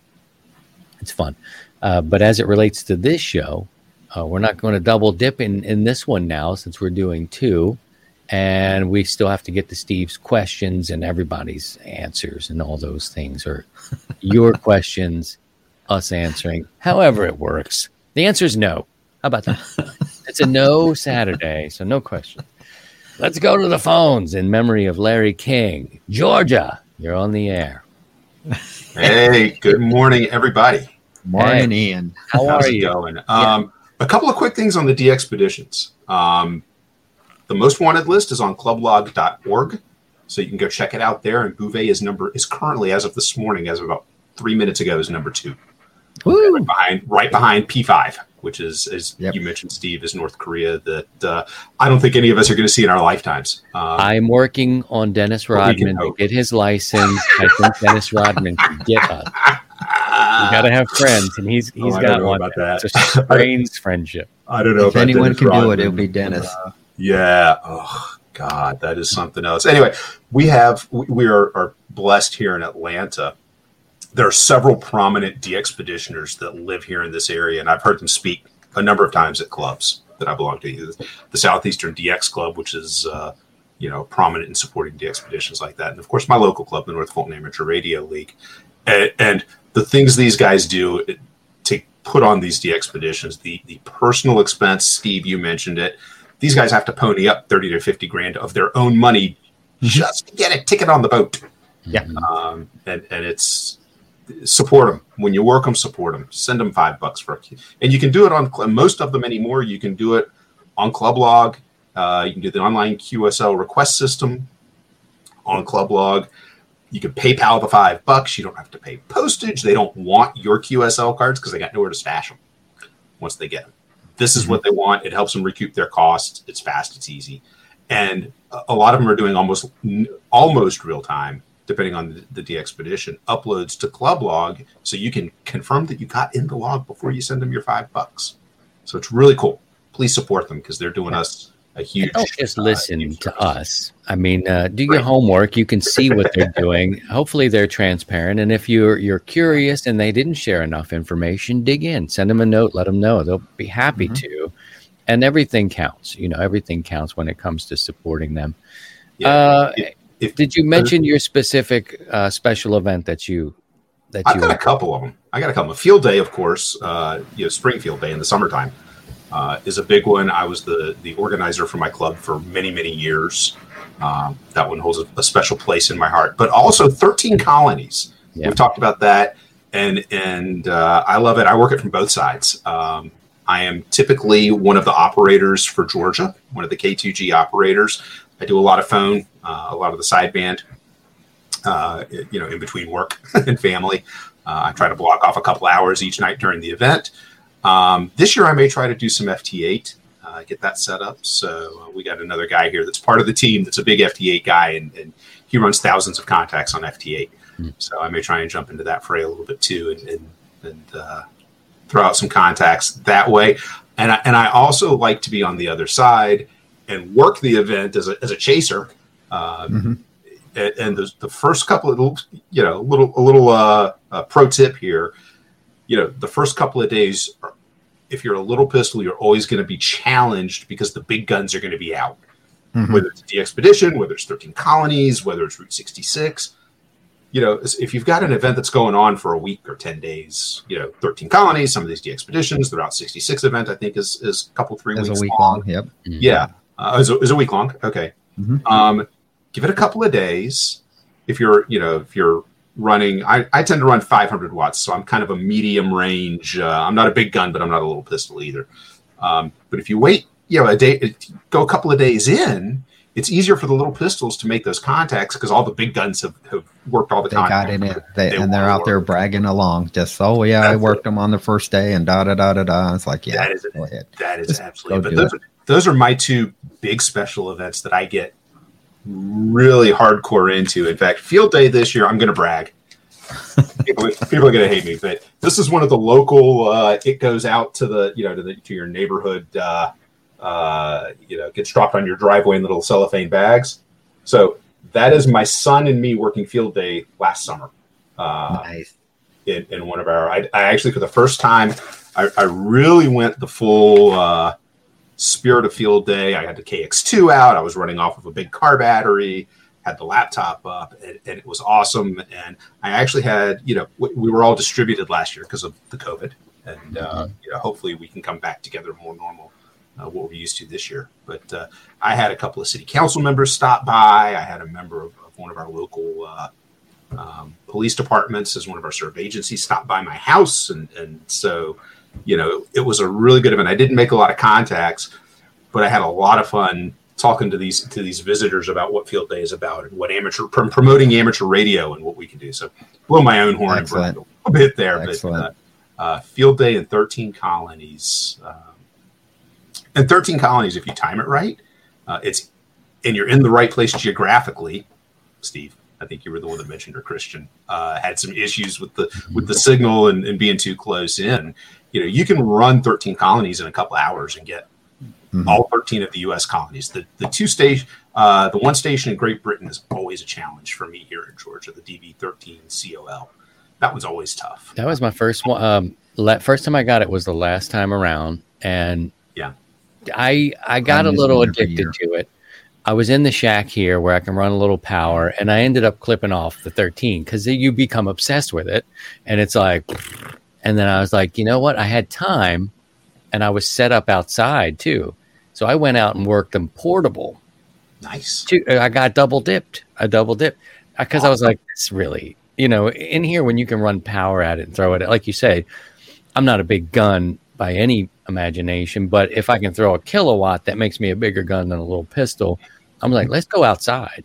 It's fun. But as it relates to this show, we're not going to double dip in this one now, since we're doing two. And we still have to get to Steve's questions and everybody's answers and all those things, or your questions, us answering, however it works. The answer is no. How about that? It's a no Saturday, so no question. Let's go to the phones in memory of Larry King. Georgia, you're on the air. Hey, good morning, everybody. Morning, hey, Ian. How's it going? A couple of quick things on the D expeditions. The most wanted list is on clublog.org, so you can go check it out there. And Bouvet is currently, as of this morning, as of about 3 minutes ago, is number 2. Right behind P5, which is, as you mentioned, Steve, is North Korea that I don't think any of us are going to see in our lifetimes. I'm working on Dennis Rodman to get his license. I think Dennis Rodman can get us. You got to have friends, and he's got one. It's a strange friendship. I don't know if anyone Dennis can Rodman, do it. It'll be Dennis. Yeah. Oh God, that is something else. Anyway, we are blessed here in Atlanta. There are several prominent de-expeditioners that live here in this area, and I've heard them speak a number of times at clubs that I belong to. The Southeastern DX Club, which is prominent in supporting de-expeditions like that. And, of course, my local club, the North Fulton Amateur Radio League. And the things these guys do to put on these de-expeditions, the personal expense, Steve, you mentioned it. These guys have to pony up $30,000 to $50,000 of their own money just to get a ticket on the boat. Yeah. And it's... Support them. When you work them, support them. Send them $5 for it. And you can do it on most of them anymore. You can do it on Clublog. You can do the online QSL request system on Clublog. You can PayPal the $5. You don't have to pay postage. They don't want your QSL cards because they got nowhere to stash them once they get them. This is what they want. It helps them recoup their costs. It's fast. It's easy. And a lot of them are doing almost real time, depending on the expedition, uploads to Clublog, so you can confirm that you got in the log before you send them your $5. So it's really cool. Please support them because they're doing us a huge... Don't just listen to us. I mean, do your homework. You can see what they're doing. Hopefully they're transparent. And if you're curious and they didn't share enough information, dig in. Send them a note. Let them know. They'll be happy to. And everything counts. Everything counts when it comes to supporting them. Yeah, did you mention your specific special event that you got a couple of them. I got a couple. Field Day, of course, spring field day in the summertime is a big one. I was the organizer for my club for many, many years. That one holds a special place in my heart. But also 13 colonies. Yeah. We've talked about that. And I love it. I work it from both sides. I am typically one of the operators for Georgia, one of the K2G operators. I do a lot of phone, a lot of the sideband, in between work and family. I try to block off a couple hours each night during the event. This year, I may try to do some FT8, get that set up. So we got another guy here that's part of the team that's a big FT8 guy, and he runs thousands of contacts on FT8. So I may try and jump into that fray a little bit too and throw out some contacts that way. And I also like to be on the other side and work the event as a chaser. And the first couple of little pro tip here, the first couple of days, if you're a little pistol, you're always going to be challenged because the big guns are going to be out, whether it's the expedition, whether it's 13 colonies, whether it's Route 66, if you've got an event that's going on for a week or 10 days, 13 colonies, some of these de-expeditions, the Route 66 event, I think is a couple, 3 weeks long. Yep. Yeah. Is a week long. Okay. Give it a couple of days. If you're running, I tend to run 500 watts. So I'm kind of a medium range. I'm not a big gun, but I'm not a little pistol either. But if you wait, a day, go a couple of days in, it's easier for the little pistols to make those contacts because all the big guns have worked all the time. They got in it, and they're out there bragging along. Just, I worked them on the first day and da da da da da. It's like, yeah, go ahead. That is absolutely. But those are my two big special events that I get really hardcore into. In fact, Field Day this year, I'm going to brag. People are going to hate me, but this is one of the local. It goes out to your neighborhood. Gets dropped on your driveway in little cellophane bags. So that is my son and me working Field Day last summer. Nice. In one of our, I actually, for the first time, I really went the full spirit of Field Day. I had the KX2 out. I was running off of a big car battery, had the laptop up, and it was awesome. And I actually had, we were all distributed last year because of the COVID. And hopefully we can come back together more normal. what we're used to this year. But I had a couple of city council members stop by. I had a member of one of our local police departments as one of our served agencies stopped by my house. And so, you know, it was a really good event. I didn't make a lot of contacts, but I had a lot of fun talking to these visitors about what Field Day is about and what promoting amateur radio and what we can do. So blow my own horn Excellent. And a bit there, Excellent. But Field Day in 13 colonies. And 13 colonies, if you time it right, and you're in the right place geographically, Steve. I think you were the one that mentioned her, Christian, had some issues with the signal and being too close in. You know, you can run 13 colonies in a couple hours and get all 13 of the U.S. colonies. The one station in Great Britain is always a challenge for me here in Georgia. The DB13COL, that was always tough. That was my first one. First time I got it was the last time around, and yeah, I got a little addicted to it. I was in the shack here where I can run a little power, and I ended up clipping off the 13 because you become obsessed with it. And it's like, and then I was like, you know what? I had time and I was set up outside too. So I went out and worked them portable. Nice. I got double dipped. I double dipped because I was like, it's really, you know, in here when you can run power at it and throw it at, like you say, I'm not a big gun by any imagination, but if I can throw a kilowatt, that makes me a bigger gun than a little pistol. I'm like, let's go outside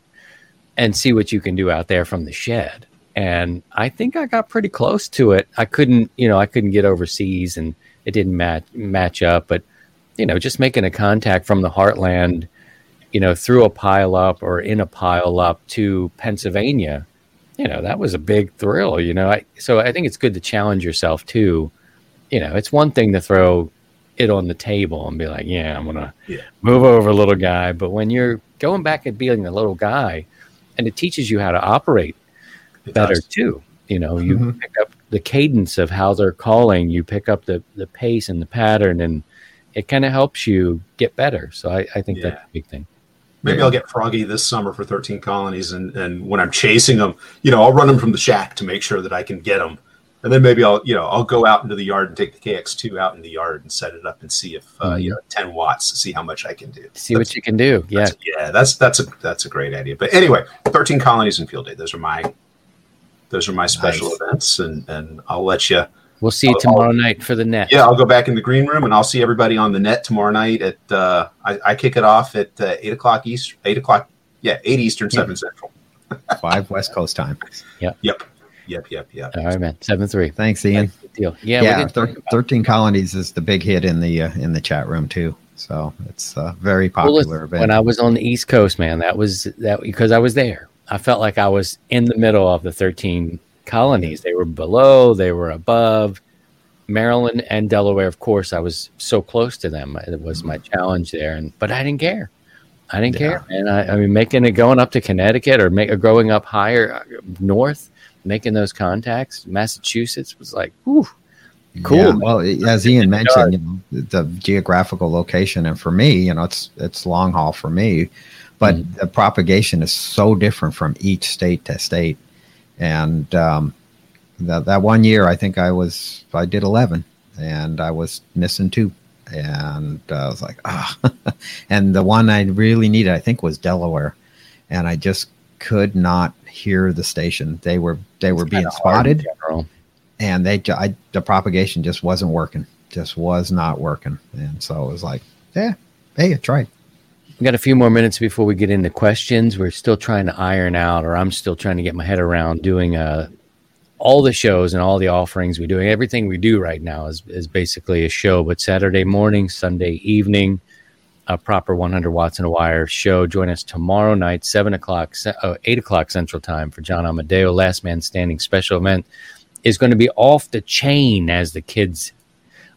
and see what you can do out there from the shed. And I think I got pretty close to it. I couldn't get overseas and it didn't match up, but you know, just making a contact from the heartland, you know, through a pile up or in a pile up to Pennsylvania, you know, that was a big thrill, you know. So I think it's good to challenge yourself too. You know, it's one thing to throw it on the table and be like, yeah, I'm going to move over, little guy. But when you're going back and being a little guy, and it teaches you how to operate better too. You know, you pick up the cadence of how they're calling. You pick up the pace and the pattern, and it kind of helps you get better. So I think that's a big thing. Maybe I'll get froggy this summer for 13 colonies. And when I'm chasing them, you know, I'll run them from the shack to make sure that I can get them. And then maybe I'll go out into the yard and take the KX2 out in the yard and set it up and see if 10 watts, see how much I can do. What you can do. Yeah, that's a great idea. But anyway, 13 colonies and Field Day. Those are my special events, and I'll let you. We'll see you tomorrow night for the net. Yeah, I'll go back in the green room and I'll see everybody on the net tomorrow night at. I kick it off at 8 o'clock East. 8 o'clock. Yeah, 8 Eastern, 7 Central. 5 West Coast time. Yep. All right, man. 7-3. Thanks, Ian. Good deal. Yeah. 13 colonies is the big hit in the chat room too. So it's a very popular event. When I was on the East Coast, man, that was because I was there. I felt like I was in the middle of the 13 colonies. They were below. They were above. Maryland and Delaware, of course. I was so close to them. It was my challenge there, but I didn't care. I didn't care, man. I mean, going up to Connecticut or growing up higher north. Making those contacts, Massachusetts was like, "Ooh, cool." Yeah, well, as Ian mentioned, you know, the geographical location, and for me, you know, it's long haul for me, but the propagation is so different from each state to state. And that one year, I think I did 11, and I was missing 2, and I was like, ah. And the one I really needed, I think, was Delaware, and I just could not hear the station. They were being spotted, and the propagation just wasn't working. Just was not working. And so it was like, hey, I tried. We got a few more minutes before we get into questions. We're still trying to iron out, or I'm still trying to get my head around doing all the shows and all the offerings we do. Everything we do right now is basically a show, but Saturday morning, Sunday evening, a proper 100 Watts and a Wire show. Join us tomorrow night, 8 o'clock Central Time for John Amodeo. Last Man Standing special event is going to be off the chain, as the kids.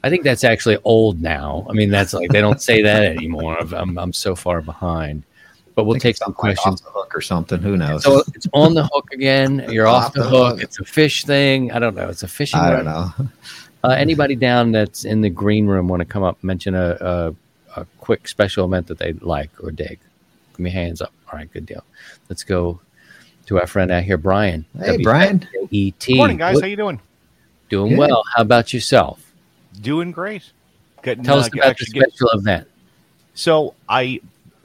I think that's actually old now. I mean, that's like, they don't say that anymore. I'm so far behind. But we'll take some questions. Off the hook or something. Who knows? So it's on the hook again. You're off the hook. It's a fish thing. I don't know. It's a fishing. I don't know. Anybody down that's in the green room want to come up, mention a quick special event that they like or dig? Give me hands up. All right, good deal. Let's go to our friend out here, Brian. Hey, Brian. Good morning, guys. How you doing? Doing well. How about yourself? Doing great. Tell us about the special event. So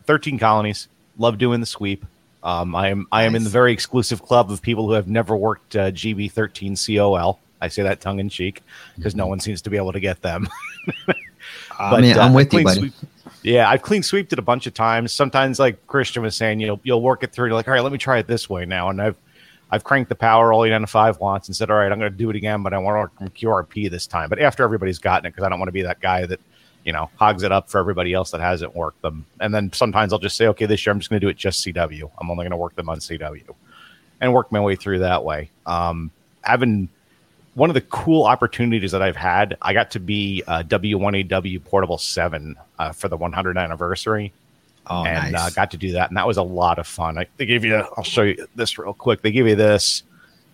13 colonies, love doing the sweep. I am in the very exclusive club of people who have never worked GB13COL. I say that tongue in cheek because no one seems to be able to get them. I'm with you, buddy. I've clean sweeped it a bunch of times. Sometimes, like Christian was saying, you'll work it through. You're like, all right, let me try it this way now. And I've cranked the power all the way down to 5 watts and said, all right, I'm going to do it again, but I want to work from QRP this time. But after everybody's gotten it, because I don't want to be that guy that hogs it up for everybody else that hasn't worked them. And then sometimes I'll just say, okay, this year I'm just going to do it just CW. I'm only going to work them on CW and work my way through that way. Having one of the cool opportunities that I've had, I got to be W1AW Portable 7 for the 100th anniversary. Oh, and nice. Got to do that. And that was a lot of fun. They give you, I'll show you this real quick. They give you this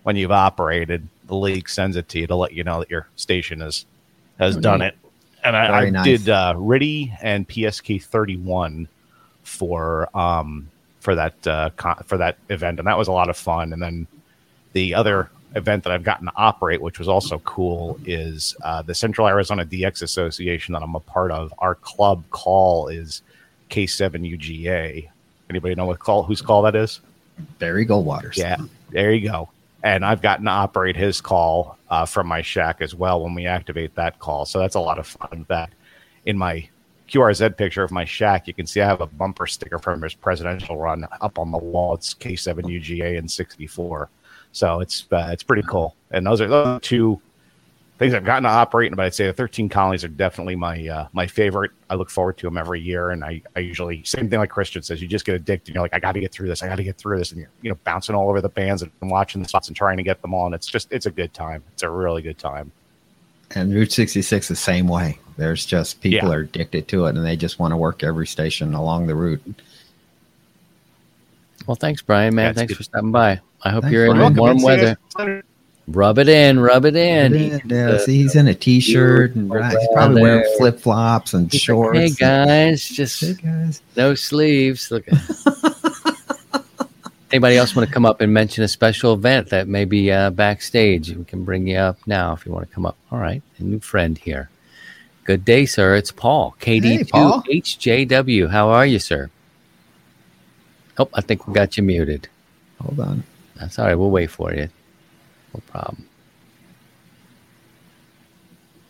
when you've operated. The league sends it to you to let you know that your station has done it. And I did RIDI and PSK 31 for that event, and that was a lot of fun. And then the other event that I've gotten to operate, which was also cool, is the Central Arizona DX Association that I'm a part of. Our club call is K7UGA. Anybody know whose call that is? Barry Goldwater's. Yeah, there you go. And I've gotten to operate his call from my shack as well when we activate that call. So that's a lot of fun with that. In my QRZ picture of my shack, you can see I have a bumper sticker from his presidential run up on the wall. It's K7UGA and 64. So it's pretty cool. And those are two things I've gotten to operate. But I'd say the 13 colonies are definitely my favorite. I look forward to them every year. And I usually, same thing like Christian says, you just get addicted. You're like, I got to get through this. And you're bouncing all over the bands and watching the spots and trying to get them all. And it's a good time. It's a really good time. And Route 66 the same way. There's just people are addicted to it and they just want to work every station along the route. Well, thanks, Brian, man. Thanks for stopping by. I hope you're in warm weather. Rub it in. See, he's in a t-shirt and he's probably wearing flip-flops and shorts. Like, hey guys, no sleeves. Look. Anybody else want to come up and mention a special event that may be backstage? We can bring you up now if you want to come up. All right, a new friend here. Good day, sir. It's Paul. KD2HJW. Hey, how are you, sir? Oh, I think we got you muted. Hold on. That's all right. We'll wait for you. No problem.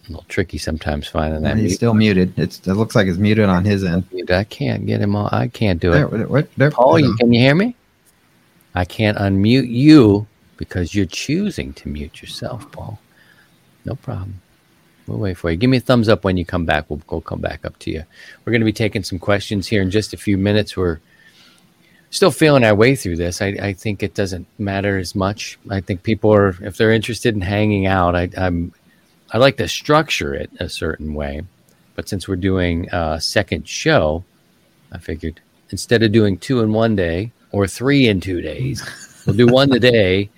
A little tricky sometimes finding that. He's still muted. It looks like it's muted on his end. I can't get him on. I can't do it. There, Paul, can you hear me? I can't unmute you because you're choosing to mute yourself, Paul. No problem. We'll wait for you. Give me a thumbs up when you come back. We'll come back up to you. We're going to be taking some questions here in just a few minutes. We're still feeling our way through this. I think it doesn't matter as much. I think people are, if they're interested in hanging out, I like to structure it a certain way. But since we're doing a second show, I figured instead of doing 2 in one day or 3 in 2 days, we'll do one today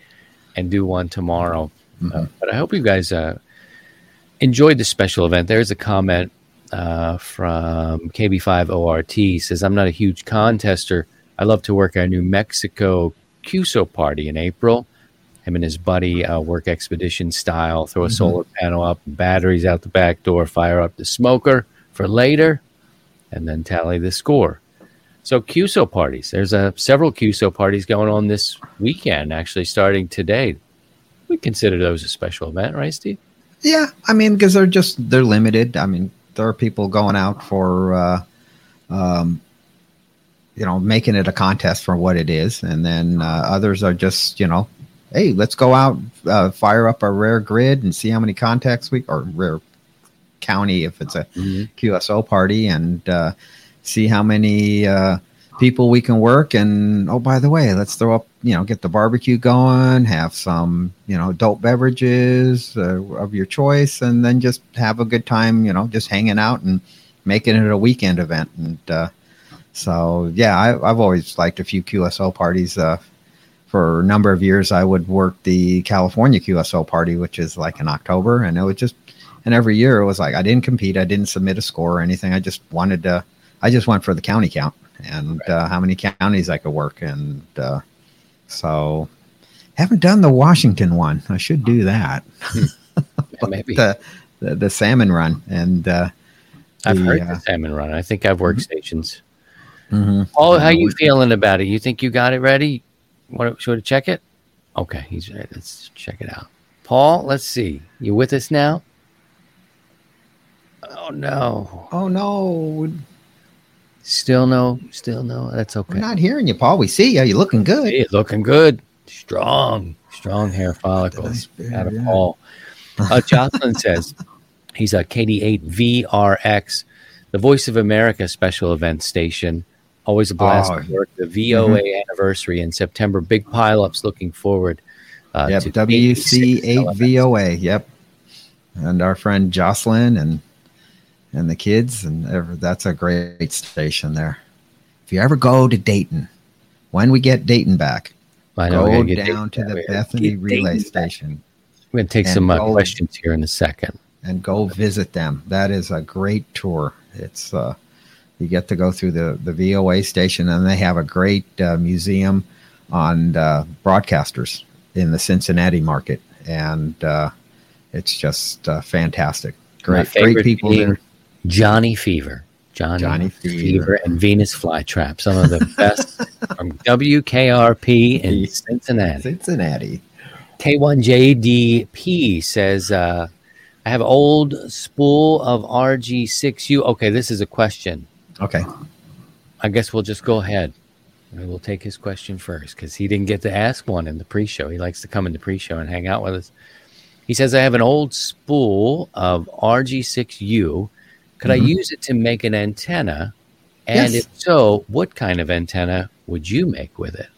and do one tomorrow. Mm-hmm. But I hope you guys enjoyed the special event. There's a comment from KB5ORT. Says, I'm not a huge contester. I love to work at a New Mexico QSO party in April. Him and his buddy work expedition style, throw a solar panel up, batteries out the back door, fire up the smoker for later, and then tally the score. So QSO parties. There's several QSO parties going on this weekend, actually starting today. We consider those a special event, right, Steve? Yeah, I mean, because they're limited. I mean, there are people going out for making it a contest for what it is. And then others are just, hey, let's go out, fire up a rare grid and see how many contacts or rare county if it's a QSO party and see how many people we can work. And, oh, by the way, let's throw up, get the barbecue going, have some, adult beverages of your choice, and then just have a good time, just hanging out and making it a weekend event. And, so, yeah, I've always liked a few QSO parties. For a number of years, I would work the California QSO party, which is like in October. And it was and every year it was like I didn't compete. I didn't submit a score or anything. I just went for the county count and how many counties I could work. And so haven't done the Washington one. I should do that. Maybe the salmon run. And I've heard the salmon run. I think I've worked stations. Oh, how you feeling about it? You think you got it ready? What, should I check it? Okay, he's ready. Let's check it out. Paul, let's see. You with us now? Oh, no. Oh, no. Still no. Still no. That's okay. We're not hearing you, Paul. We see you. You're looking good. You're looking good. Strong. Strong hair follicles out of Paul. Jocelyn says, he's a KD8VRX, the Voice of America special event station. Always a blast to work. The VOA anniversary in September. Big pileups looking forward. To WC8VOA. Yep. And our friend Jocelyn and the kids. And that's a great station there. If you ever go to Dayton, when we get Dayton back, go down to the Bethany Relay Station. We're going to take some questions here in a second. And go visit them. That is a great tour. It's you get to go through the VOA station, and they have a great museum on broadcasters in the Cincinnati market. And it's just fantastic. Great people there. Johnny Fever. Johnny Fever and Venus Flytrap. Some of the best from WKRP in Cincinnati. K1JDP says, I have old spool of RG6U. Okay, this is a question. Okay. I guess we'll just go ahead. We'll take his question first because he didn't get to ask one in the pre-show. He likes to come in the pre-show and hang out with us. He says, I have an old spool of RG6U. Could I use it to make an antenna? And if so, what kind of antenna would you make with it?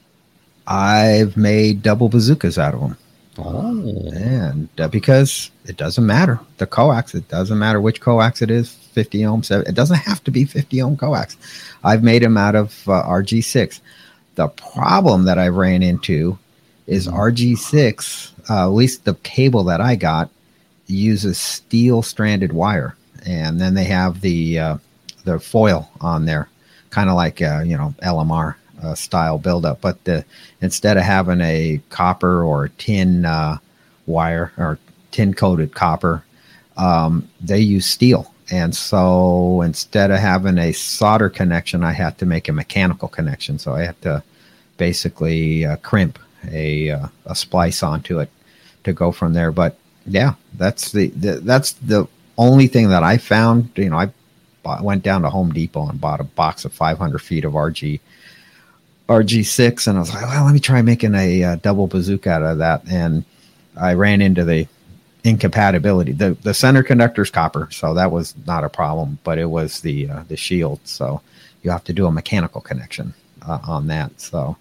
I've made double bazookas out of them. Oh. And because it doesn't matter. The coax, it doesn't matter which coax it is, 50 ohm, 70, it doesn't have to be 50 ohm coax. I've made them out of RG6. The problem that I ran into is RG6, at least the cable that I got, uses steel stranded wire. And then they have the foil on there, kind of like, LMR. Style buildup, but instead of having a copper or tin wire or tin coated copper, they use steel. And so instead of having a solder connection, I had to make a mechanical connection. So I had to basically crimp a splice onto it to go from there. But yeah, that's the only thing that I found. I went down to Home Depot and bought a box of 500 feet of RG6, and I was like, well, let me try making a double bazooka out of that. And I ran into the incompatibility. The center conductor's copper, so that was not a problem, but it was the shield. So you have to do a mechanical connection on that. So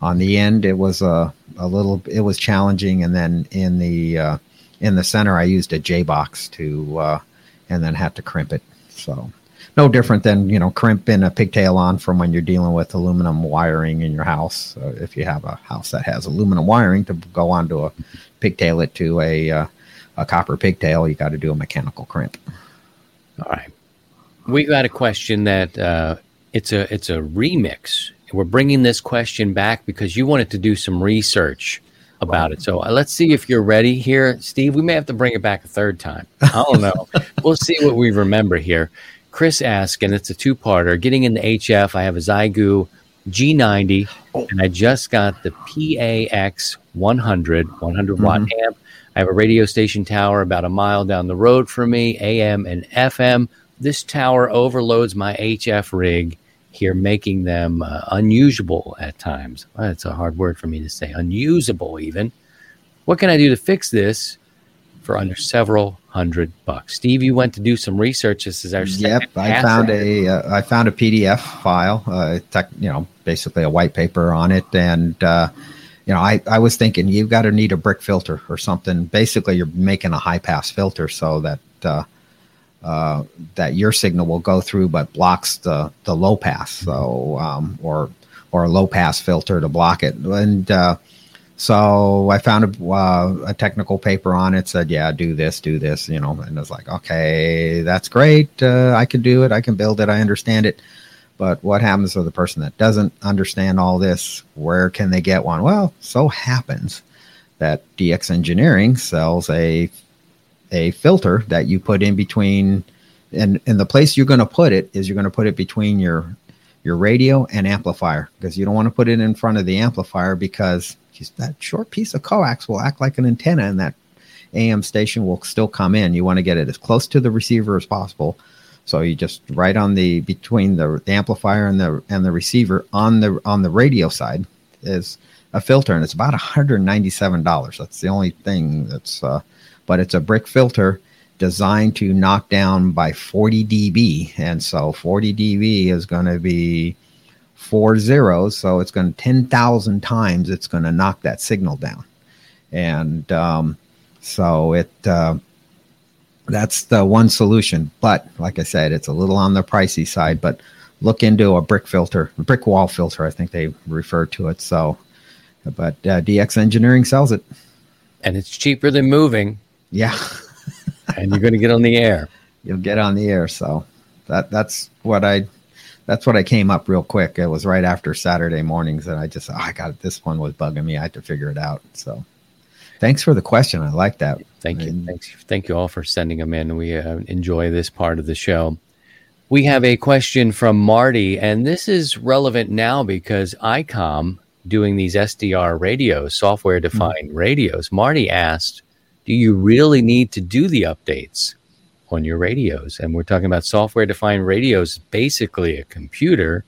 on the end, it was a little challenging. And then in the center, I used a J box and then had to crimp it. So. No different than, crimping a pigtail on from when you're dealing with aluminum wiring in your house. If you have a house that has aluminum wiring to go onto a pigtail it to a copper pigtail, you got to do a mechanical crimp. All right. We got a question that it's a remix. We're bringing this question back because you wanted to do some research about it. So let's see if you're ready here, Steve. We may have to bring it back a third time. I don't know. We'll see what we remember here. Chris asks, and it's a two-parter, getting into HF, I have a Zygu G90, and I just got the PAX 100-watt amp. I have a radio station tower about a mile down the road from me, AM and FM. This tower overloads my HF rig here, making them unusable at times. Well, that's a hard word for me to say, unusable even. What can I do to fix this for under several $100? Steve, you went to do some research. This is our second I found I found a PDF file, basically a white paper on it. And, I was thinking you've got to need a brick filter or something. Basically, you're making a high pass filter so that that your signal will go through but blocks the low pass. So or a low pass filter to block it. And so I found a technical paper on it, said, yeah, do this, and I was like, okay, that's great. I can do it. I can build it. I understand it. But what happens to the person that doesn't understand all this? Where can they get one? Well, so happens that DX Engineering sells a filter that you put in between And the place you're going to put it is you're going to put it between your radio and amplifier, because you don't want to put it in front of the amplifier, because just that short piece of coax will act like an antenna and that AM station will still come in. You want to get it as close to the receiver as possible. So you just right on the between the amplifier and the receiver on the radio side is a filter, and it's about $197. That's the only thing that's but it's a brick filter designed to knock down by 40 dB. And so 40 dB is going to be 4 zeros. So it's going to 10,000 times it's going to knock that signal down. And so it that's the one solution. But like I said, it's a little on the pricey side, but look into a brick filter, brick wall filter, I think they refer to it. So, but DX Engineering sells it. And it's cheaper than moving. Yeah. And you're going to get on the air. You'll get on the air. So that's what I came up real quick. It was right after Saturday mornings, and I just I got it. This one was bugging me. I had to figure it out. So thanks for the question. I like that. Thank you. Thank you all for sending them in. We enjoy this part of the show. We have a question from Marty, and this is relevant now because ICOM doing these SDR radios, software defined radios. Marty asked, do you really need to do the updates on your radios? And we're talking about software-defined radios, basically a computer.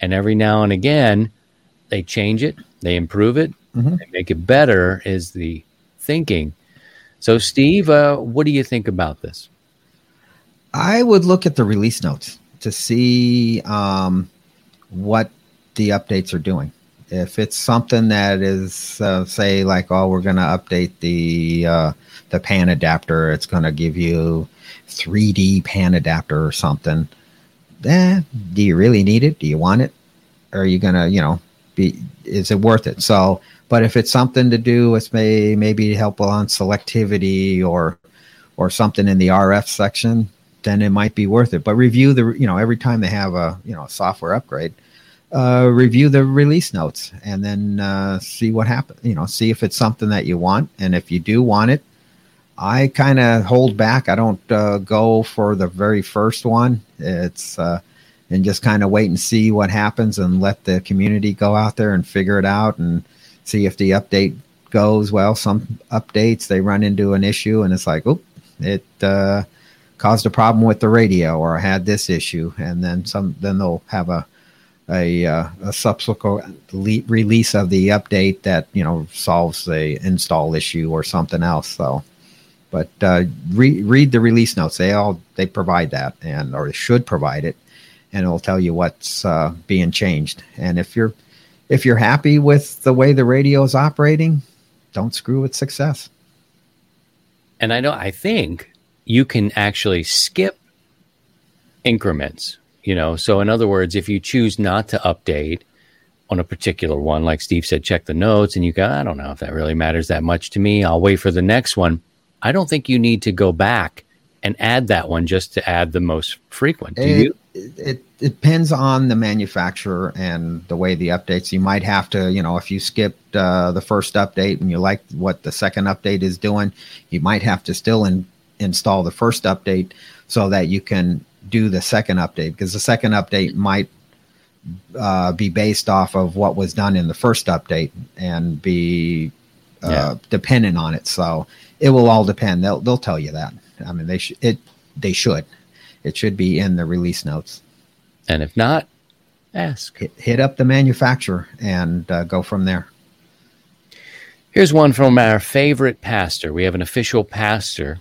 And every now and again, they change it, they improve it, they make it better is the thinking. So, Steve, what do you think about this? I would look at the release notes to see what the updates are doing. If it's something that is, say, like, oh, we're going to update the PAN adapter, it's going to give you 3D PAN adapter or something, then do you really need it? Do you want it? Or are you going to, is it worth it? So, but if it's something to do with maybe help on selectivity or something in the RF section, then it might be worth it. But review every time they have a software upgrade, review the release notes and then see what happens, see if it's something that you want. And if you do want it, I kind of hold back. I don't go for the very first one. It's and just kind of wait and see what happens and let the community go out there and figure it out and see if the update goes well. Some updates, they run into an issue and it's like, oh, it caused a problem with the radio or I had this issue. And then then they'll have a subsequent release of the update that solves the install issue or something else. So, but read the release notes. They provide that, and or should provide it, and it'll tell you what's being changed. And if you're happy with the way the radio is operating, don't screw with success. And I think you can actually skip increments. So in other words, if you choose not to update on a particular one, like Steve said, check the notes and you go, I don't know if that really matters that much to me. I'll wait for the next one. I don't think you need to go back and add that one just to add the most frequent. Do you? It depends on the manufacturer and the way the updates. You might have to, if you skipped the first update and you like what the second update is doing, you might have to still install the first update so that you can do the second update, because the second update might be based off of what was done in the first update and be dependent on it. So it will all depend. They'll tell you that. I mean, it should be in the release notes. And if not, ask. Hit up the manufacturer and go from there. Here's one from our favorite pastor. We have an official pastor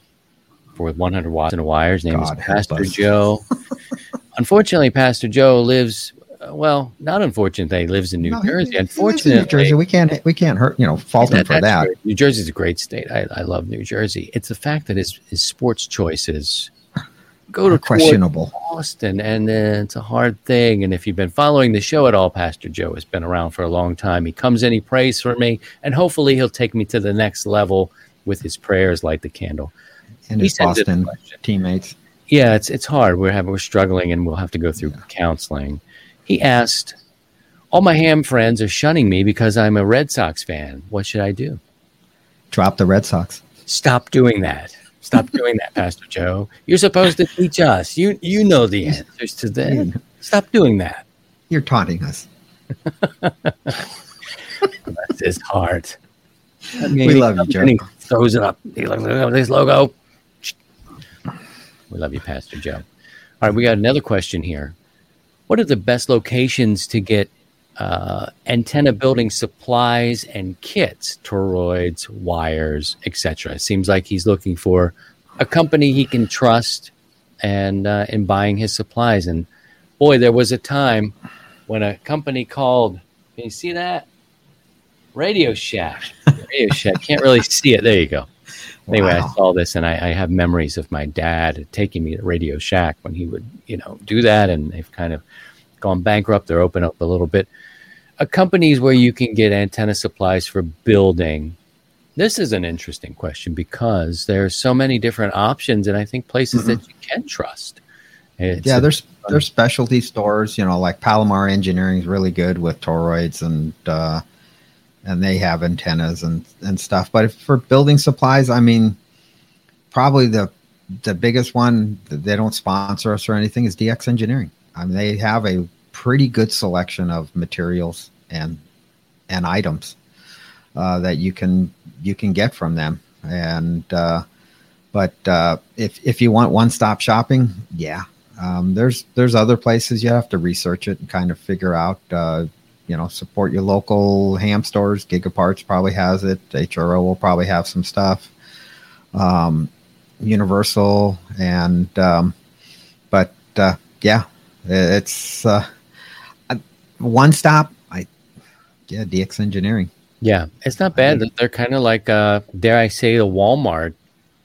for 100 Watts and a Wire. His name is Pastor Joe. Unfortunately, Pastor Joe lives, not unfortunately, he lives in New Jersey. Unfortunately, New Jersey, we can't hurt, fault him for that. Great. New Jersey's a great state. I love New Jersey. It's the fact that his sports choices go to questionable Boston, and it's a hard thing. And if you've been following the show at all, Pastor Joe has been around for a long time. He comes in, he prays for me, and hopefully he'll take me to the next level with his prayers, light the candle. And his Boston teammates. Yeah, it's hard. We're struggling, and we'll have to go through counseling. He asked, all my ham friends are shunning me because I'm a Red Sox fan. What should I do? Drop the Red Sox. Stop doing that. Stop doing that, Pastor Joe. You're supposed to teach us. You know the answers to them. Yeah. Stop doing that. You're taunting us. That's his heart. I mean, we love you, Joe. And he throws it up. He looks at this logo. We love you, Pastor Joe. All right, we got another question here. What are the best locations to get antenna building supplies and kits, toroids, wires, etc.? Seems like he's looking for a company he can trust and in buying his supplies. And boy, there was a time when a company called. Can you see that? Radio Shack. Radio Shack. Can't really see it. There you go. Anyway, wow. I saw this, and I have memories of my dad taking me to Radio Shack when he would, do that. And they've kind of gone bankrupt. They're open up a little bit. Companies where you can get antenna supplies for building. This is an interesting question because there are so many different options, and I think places that you can trust. There's specialty stores, like Palomar Engineering is really good with toroids and they have antennas and stuff. But for building supplies, I mean, probably the biggest one, they don't sponsor us or anything, is DX Engineering. I mean, they have a pretty good selection of materials and items that you can get from them. And but if you want one-stop shopping, there's other places you have to research it and kind of figure out. Support your local ham stores. Gigaparts probably has it. HRO will probably have some stuff. Universal and it's one stop. DX Engineering. Yeah, it's not bad. They're kind of like dare I say a Walmart,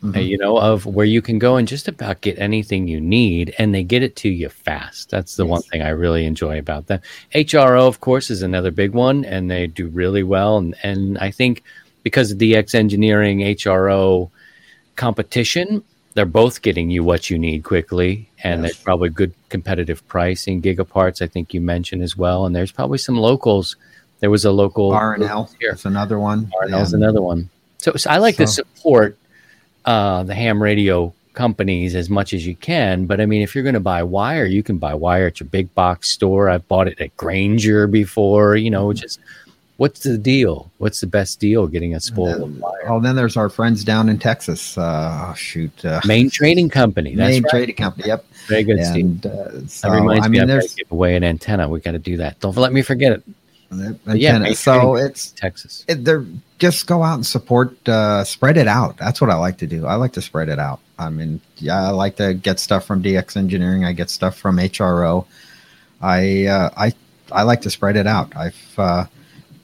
of where you can go and just about get anything you need, and they get it to you fast. That's the one thing I really enjoy about them. HRO, of course, is another big one, and they do really well. And I think because of DX Engineering, HRO competition, they're both getting you what you need quickly, and there's probably good competitive pricing. Gigaparts, I think you mentioned as well, and there's probably some locals. There was a local R&L. That's another one. R&L's another one. So I like to support the ham radio companies as much as you can. But I mean, if you're going to buy wire, you can buy wire at your big box store. I've bought it at Grainger before, just what's the deal? What's the best deal getting a spool of wire? Oh, then there's our friends down in Texas. Main Trading Company. That's Main Trading Company. Yep. Very good, Steve. That reminds me, I've got to give away an antenna. We got to do that. Don't let me forget it. So it's Texas. They're just go out and support, spread it out. That's what I like to do. I like to spread it out. I mean, I like to get stuff from DX Engineering. I get stuff from HRO. I like to spread it out. I've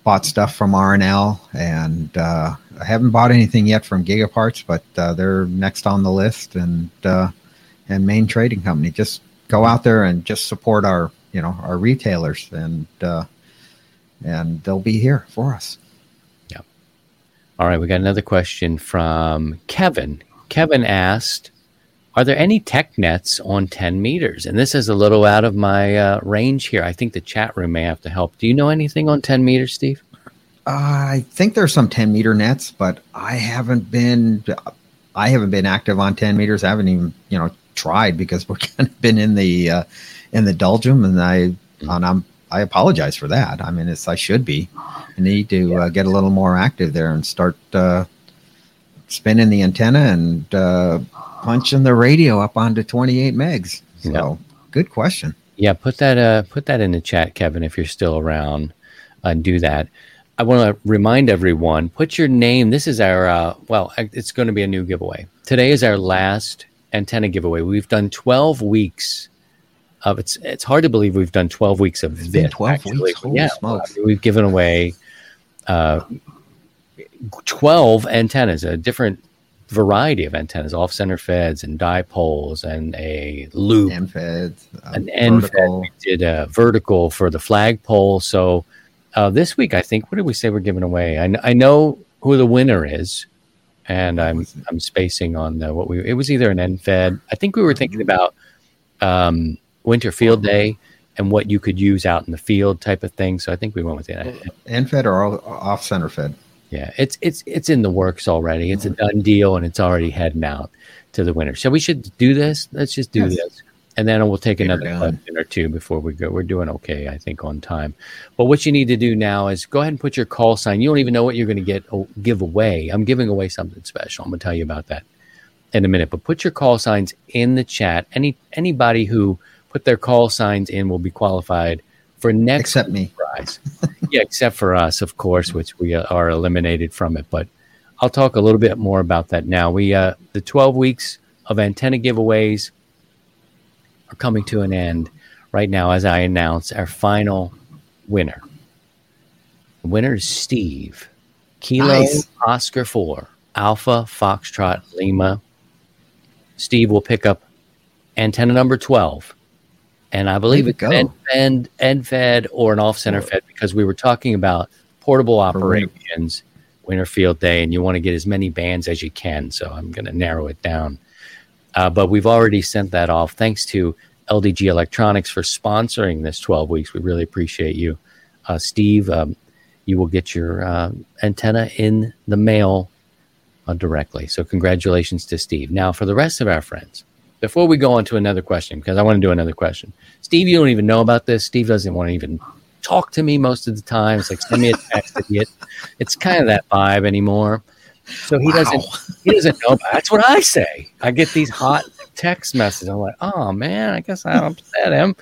bought stuff from R&L, and I haven't bought anything yet from Gigaparts, but they're next on the list, and Main Trading Company. Just go out there and just support our our retailers and they'll be here for us. Yeah. All right. We got another question from Kevin. Kevin asked, are there any tech nets on 10 meters? And this is a little out of my range here. I think the chat room may have to help. Do you know anything on 10 meters, Steve? I think there's some 10 meter nets, but I haven't been active on 10 meters. I haven't even, tried because we're kind of been in the doldrum, and I apologize for that. I mean, I should be. I need to get a little more active there and start spinning the antenna and punching the radio up onto 28 megs. So, good question. Yeah, put that in the chat, Kevin, if you're still around, and do that. I want to remind everyone, put your name. This is our it's going to be a new giveaway. Today is our last antenna giveaway. We've done 12 weeks. It's hard to believe we've done 12 weeks of this. It's been 12 weeks. Holy smokes. We've given away 12 antennas, a different variety of antennas, off center feds and dipoles and a loop. N feds. An N fed. We did a vertical for the flagpole. So this week, I think, what did we say we're giving away? I know who the winner is, and I'm spacing on it was either an N fed. I think we were thinking about winter field day and what you could use out in the field type of thing. So I think we went with that. End fed or off center fed. Yeah, it's in the works already. It's a done deal, and it's already heading out to the winter. So we should do this. Let's just do this. And then we'll take another question or two before we go. We're doing okay, I think, on time. But what you need to do now is go ahead and put your call sign. You don't even know what you're going to get or give away. I'm giving away something special. I'm going to tell you about that in a minute. But put your call signs in the chat. Anybody who put their call signs in will be qualified for next prize. Yeah, except for us, of course, which we are eliminated from it. But I'll talk a little bit more about that now. We the 12 weeks of antenna giveaways are coming to an end right now as I announce our final winner. The winner is Steve. Oscar 4, Alpha Foxtrot Lima. Steve will pick up antenna number 12. And I believe it's an end-fed or an off-center fed, because we were talking about portable operations, winter field day, and you want to get as many bands as you can. So I'm going to narrow it down. But we've already sent that off. Thanks to LDG Electronics for sponsoring this 12 weeks. We really appreciate you. Steve, you will get your antenna in the mail directly. So congratulations to Steve. Now, for the rest of our friends, before we go on to another question, because I want to do another question. Steve, you don't even know about this. Steve doesn't want to even talk to me most of the time. It's like, send me a text. It's kind of that vibe anymore. So he doesn't know. That's what I say. I get these hot text messages. I'm like, oh man, I guess I upset him.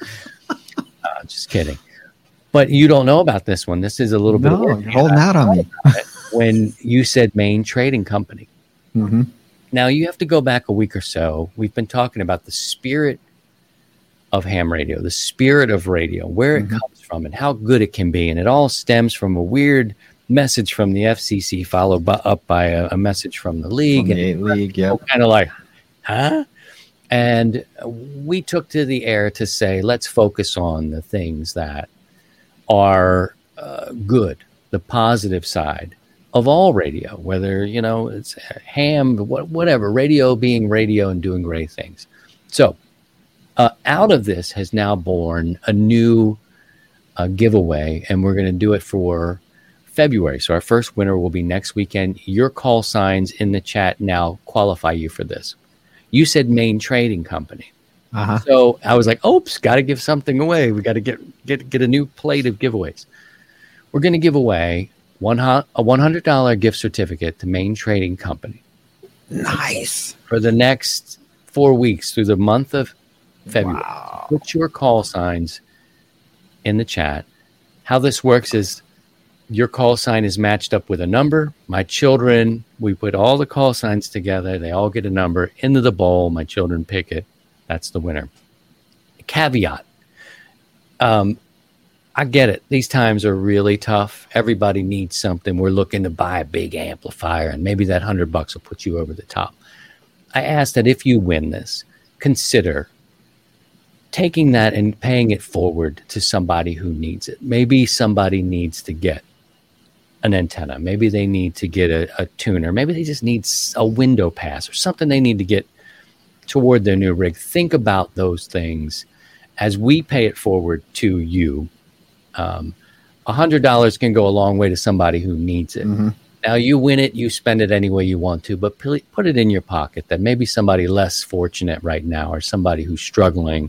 Just kidding. But you don't know about this one. This is a little bit. No, you're holding out on me. When you said Maine Trading Company. Mm-hmm. Now you have to go back a week or so. We've been talking about the spirit of ham radio, the spirit of radio, where it comes from and how good it can be. And it all stems from a weird message from the FCC followed up by a message from the league. From the league, kind of like, huh? And we took to the air to say, let's focus on the things that are good, the positive side of all radio, whether, you know, it's ham, whatever, radio being radio and doing great things. So out of this has now born a new giveaway, and we're going to do it for February. So our first winner will be next weekend. Your call signs in the chat now qualify you for this. You said Maine Trading Company. So I was like, oops, got to give something away. We got to get a new plate of giveaways. We're going to give away a $100 gift certificate to Maine Trading Company. Nice. For the next 4 weeks through the month of February. Wow. Put your call signs in the chat. How this works is your call sign is matched up with a number. My children, we put all the call signs together. They all get a number into the bowl. My children pick it. That's the winner. A caveat. I get it. These times are really tough. Everybody needs something. We're looking to buy a big amplifier, and maybe that $100 will put you over the top. I ask that if you win this, consider taking that and paying it forward to somebody who needs it. Maybe somebody needs to get an antenna. Maybe they need to get a tuner. Maybe they just need a window pass or something they need to get toward their new rig. Think about those things as we pay it forward to you. $100 can go a long way to somebody who needs it. Now you win it, you spend it any way you want to, but put it in your pocket that maybe somebody less fortunate right now or somebody who's struggling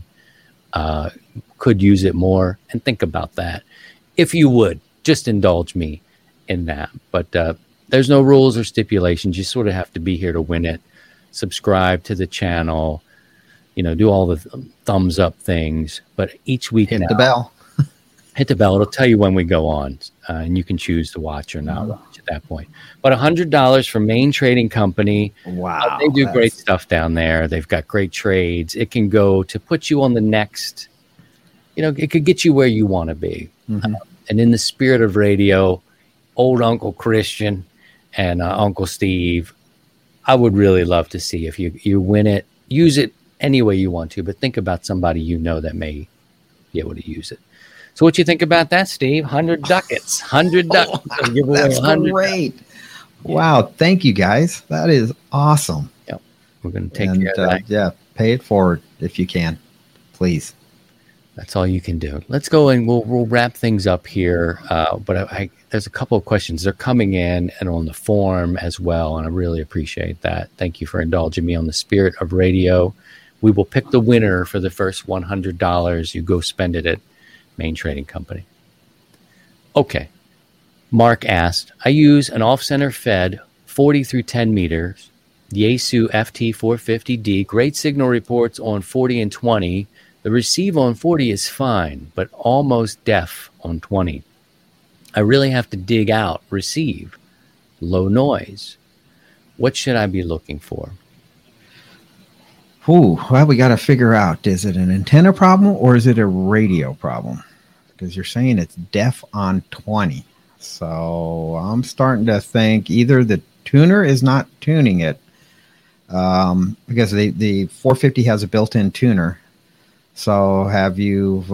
could use it more, and think about that. If you would, just indulge me in that. But there's no rules or stipulations. You sort of have to be here to win it. Subscribe to the channel, you know, do all the thumbs up things. But each week hit the bell. Hit the bell. It'll tell you when we go on, and you can choose to watch or not watch at that point. But $100 from Maine Trading Company. Wow. They do great stuff down there. They've got great trades. It can go to put you on the next, you know, it could get you where you want to be. And in the spirit of radio, old Uncle Christian and Uncle Steve, I would really love to see if you win it. Use it any way you want to, but think about somebody you know that may be able to use it. So what you think about that, Steve? 100 ducats. 100 ducats. That's great. Wow. Thank you, guys. That is awesome. Yep. We're going to take care of that. Yeah. Pay it forward if you can, please. That's all you can do. Let's go and we'll wrap things up here. But there's a couple of questions. They're coming in and on the form as well, and I really appreciate that. Thank you for indulging me on the spirit of radio. We will pick the winner for the first $100. You go spend it at Main Trading Company. Okay. Mark asked, I use an off-center Fed 40 through 10 meters, Yaesu FT450D, great signal reports on 40 and 20. The receive on 40 is fine, but almost deaf on 20. I really have to dig out receive, low noise. What should I be looking for? Ooh, well, we got to figure out, is it an antenna problem or is it a radio problem? Because you're saying it's deaf on 20. So I'm starting to think either the tuner is not tuning it, because the 450 has a built-in tuner. So have you,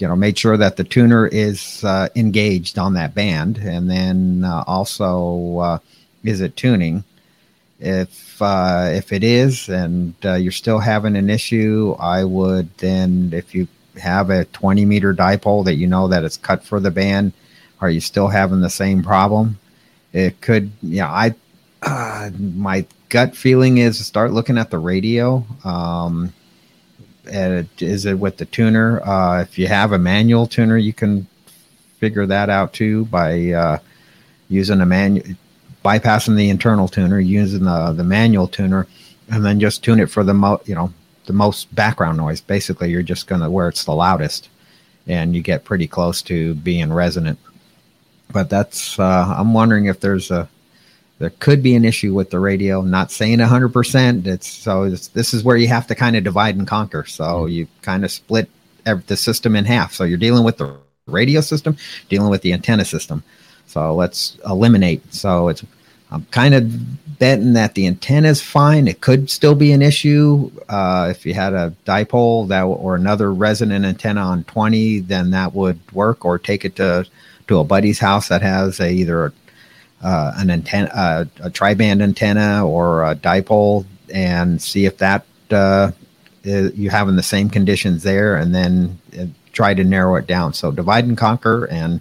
made sure that the tuner is engaged on that band? And then also, is it tuning? If it is, and you're still having an issue, I would then, if you have a 20-meter dipole that you know that it's cut for the band, are you still having the same problem? It could, my gut feeling is start looking at the radio. Is it with the tuner? If you have a manual tuner, you can figure that out too by using a manual, bypassing the internal tuner, using the manual tuner, and then just tune it for the most background noise. Basically, you're just going to where it's the loudest, and you get pretty close to being resonant. But that's I'm wondering if there could be an issue with the radio. I'm not saying 100%. This is where you have to kind of divide and conquer. So You kind of split the system in half. So you're dealing with the radio system, dealing with the antenna system. So let's eliminate. So I'm kind of betting that the antenna is fine. It could still be an issue. If you had a dipole or another resonant antenna on 20, then that would work. Or take it to a buddy's house that has an antenna, a tri-band antenna or a dipole, and see if that you're having the same conditions there, and then try to narrow it down. So divide and conquer and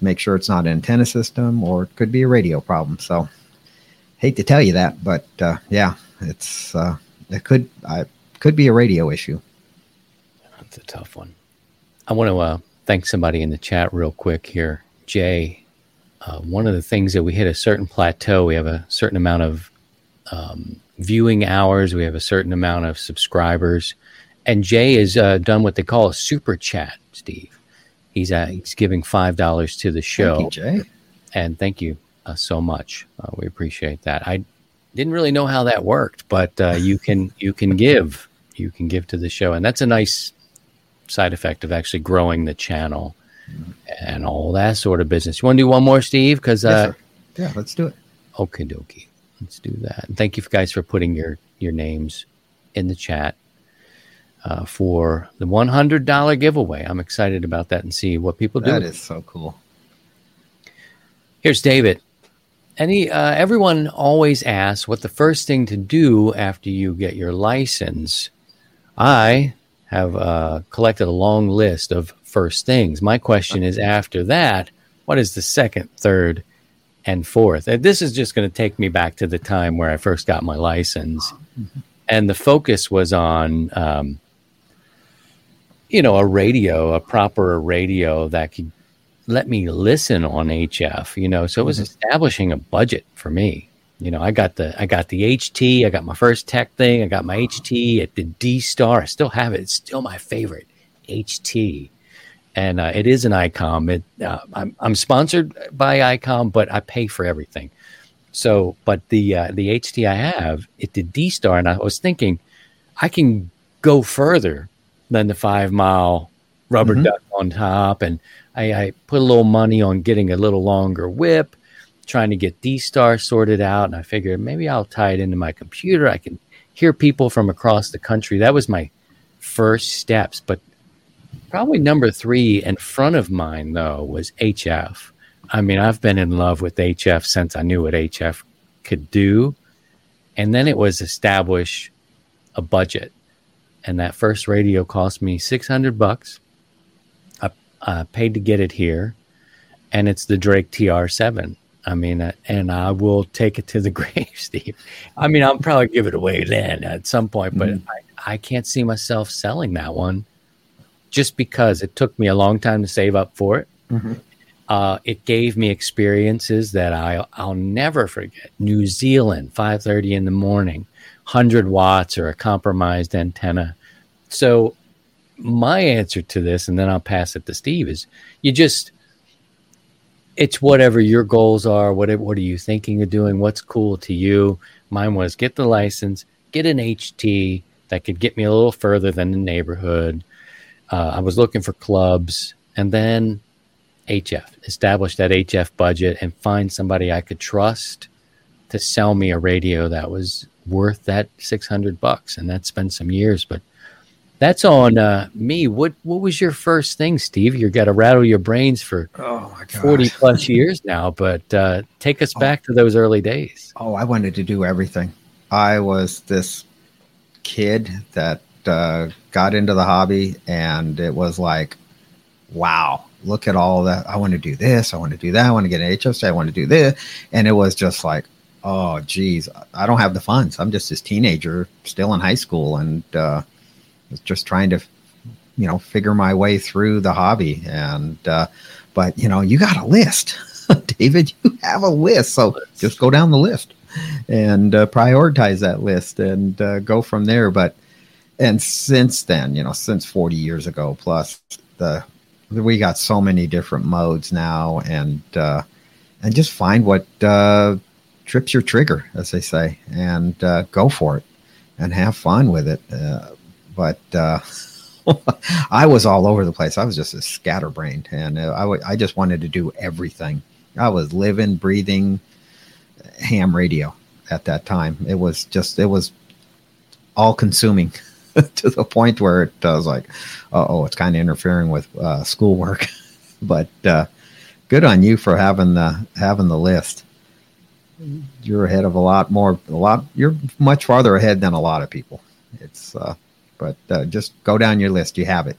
make sure it's not an antenna system, or it could be a radio problem. So hate to tell you that, but it's it could be a radio issue. That's a tough one. I want to thank somebody in the chat real quick here. Jay. One of the things that we hit a certain plateau, we have a certain amount of viewing hours, we have a certain amount of subscribers, and Jay has done what they call a super chat, Steve. He's giving $5 to the show. Thank you, Jay. And thank you so much. We appreciate that. I didn't really know how that worked, but you can give to the show, and that's a nice side effect of actually growing the channel. And all that sort of business. You want to do one more, Steve? Because yeah, let's do it. Okie dokie. Let's do that. And thank you guys for putting your names in the chat for the $100 giveaway. I'm excited about that and see what people do. That is so cool. Here's David. Everyone always asks what the first thing to do after you get your license. I have collected a long list of first things. My question is, after that, what is the second, third, and fourth? And this is just going to take me back to the time where I first got my license, and the focus was on a proper radio that could let me listen on HF, so it was establishing a budget for me. I got the HT, I got my first tech thing, I got my HT at the D-Star. I still have it. It's still my favorite HT. And it is an ICOM. I'm sponsored by ICOM, but I pay for everything. So, but the HT I have at the D-Star, and I was thinking I can go further than the 5 mile rubber duck on top. And I put a little money on getting a little longer whip, trying to get D-Star sorted out. And I figured maybe I'll tie it into my computer. I can hear people from across the country. That was my first steps. But probably number three in front of mine, though, was HF. I mean, I've been in love with HF since I knew what HF could do. And then it was establish a budget. and that first radio cost me $600. I paid to get it here, and it's the Drake TR7. I mean, and I will take it to the grave, Steve. I mean, I'll probably give it away then at some point, but I can't see myself selling that one just because it took me a long time to save up for it. Mm-hmm. It gave me experiences that I'll never forget. New Zealand, 5:30 in the morning, 100 watts or a compromised antenna. So my answer to this, and then I'll pass it to Steve, is it's whatever your goals are. What are you thinking of doing? What's cool to you? Mine was get the license, get an HT that could get me a little further than the neighborhood. I was looking for clubs, and then HF, establish that HF budget and find somebody I could trust to sell me a radio that was worth that $600. And that's been some years, but that's on me. What was your first thing, Steve? You've got to rattle your brains for 40 plus years now, but take us back to those early days. Oh, I wanted to do everything. I was this kid that got into the hobby, and it was like, wow, look at all that. I want to do this. I want to do that. I want to get an HFC. I want to do this. And it was just like, oh, geez, I don't have the funds. I'm just this teenager still in high school, and just trying to, figure my way through the hobby. And, but you got a list, David, you have a list. So just go down the list and prioritize that list and go from there. But, and since then, since 40 years ago, plus we got so many different modes now, and just find what trips your trigger, as they say, and go for it and have fun with it. But I was all over the place. I was just a scatterbrain, and I just wanted to do everything. I was living, breathing ham radio at that time. It was all consuming to the point where it was like, it's kind of interfering with schoolwork. But good on you for having the list. You're ahead of you're much farther ahead than a lot of people. But just go down your list. You have it.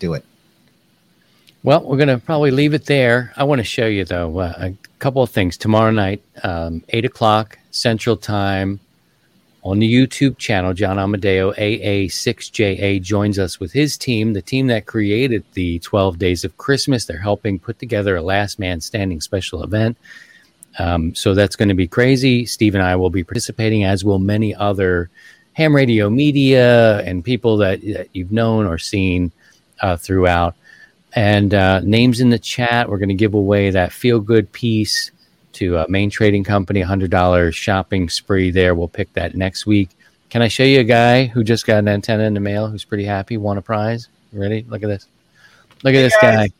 Do it. Well, we're going to probably leave it there. I want to show you, though, a couple of things. Tomorrow night, 8 o'clock Central Time, on the YouTube channel, John Amodeo, AA6JA, joins us with his team, the team that created the 12 Days of Christmas. They're helping put together a Last Man Standing special event. So that's going to be crazy. Steve and I will be participating, as will many other ham radio media and people that you've known or seen throughout. And names in the chat. We're going to give away that feel-good piece to Main Trading Company, $100 shopping spree there. We'll pick that next week. Can I show you a guy who just got an antenna in the mail who's pretty happy, won a prize? You ready? Look at this. Look at this guy.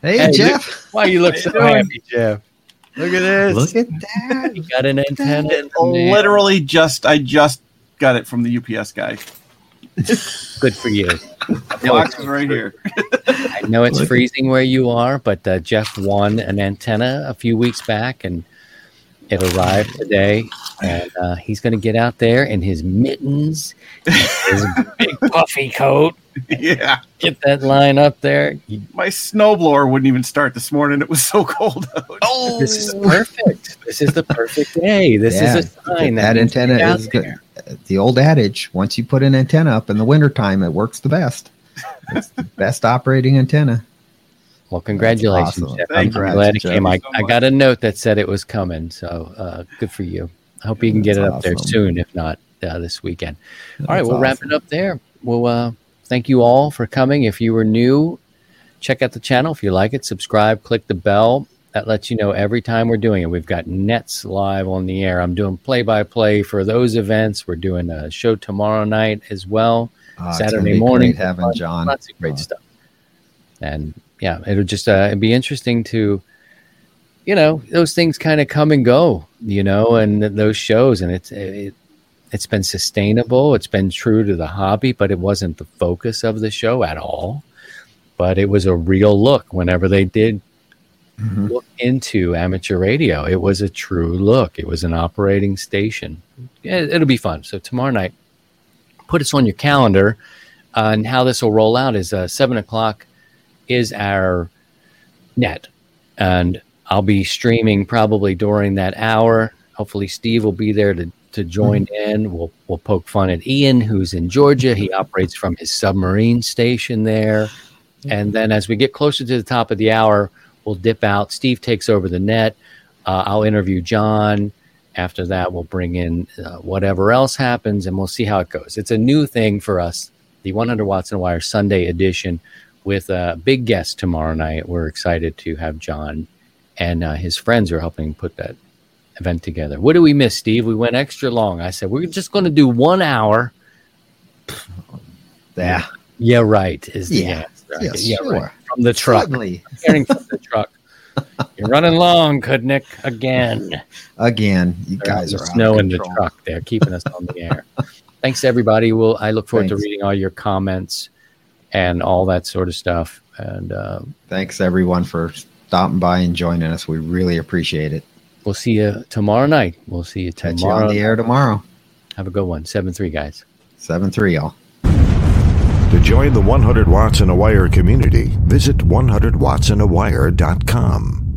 Hey, Jeff. Why you look so happy, Jeff? Look at this. Look at that. He got an antenna in the mail. Literally I just got it from the UPS guy. Good for you. The box is right here. I know it's freezing where you are, but Jeff won an antenna a few weeks back, and it arrived today. And he's going to get out there in his mittens, his big puffy coat. Yeah, get that line up there. My snowblower wouldn't even start this morning. It was so cold out. Oh, this is perfect. This is the perfect day. This is a sign that antenna is good. The old adage, once you put an antenna up in the wintertime, it works the best. It's the best operating antenna. Well, congratulations. Awesome. Jeff. I'm glad it came. I got a note that said it was coming, so good for you. I hope you can get it up there soon, if not this weekend. All right, we'll wrap it up there. We'll thank you all for coming. If you were new, check out the channel. If you like it, subscribe, click the bell. That lets you know every time we're doing it. We've got Nets live on the air. I'm doing play-by-play for those events. We're doing a show tomorrow night as well, Saturday morning. Great having John. Lots of great stuff. And, yeah, it'll just it'd be interesting to, those things kind of come and go, and those shows. And it's been sustainable. It's been true to the hobby, but it wasn't the focus of the show at all. But it was a real look whenever they did. Mm-hmm. Look into amateur radio. It was a true look. It was an operating station. Yeah, it'll be fun. So tomorrow night, put us on your calendar. and how this will roll out is 7 o'clock is our net, and I'll be streaming probably during that hour. Hopefully Steve will be there to join in. We'll poke fun at Ian, who's in Georgia. He operates from his submarine station there. And then as we get closer to the top of the hour, we'll dip out. Steve takes over the net. I'll interview John. After that, we'll bring in whatever else happens, and we'll see how it goes. It's a new thing for us, the 100 Watts and a Wire Sunday edition with a big guest tomorrow night. We're excited to have John and his friends are helping put that event together. What do we miss, Steve? We went extra long. I said, we're just going to do 1 hour. Yeah. Yeah, right. Is the answer. Yeah, yeah, sure. Right. From the truck. Certainly. Hearing from the truck. You're running long, Kudnick, again. Again. You guys are snow in the truck there, keeping us on the air. Thanks, everybody. I look forward to reading all your comments and all that sort of stuff. And thanks, everyone, for stopping by and joining us. We really appreciate it. We'll see you tomorrow night. We'll see you tomorrow. Catch you on the air tomorrow. Have a good one. 7-3, guys. 7-3, y'all. To join the 100 Watts and a Wire community, visit 100WattsAndAWire.com.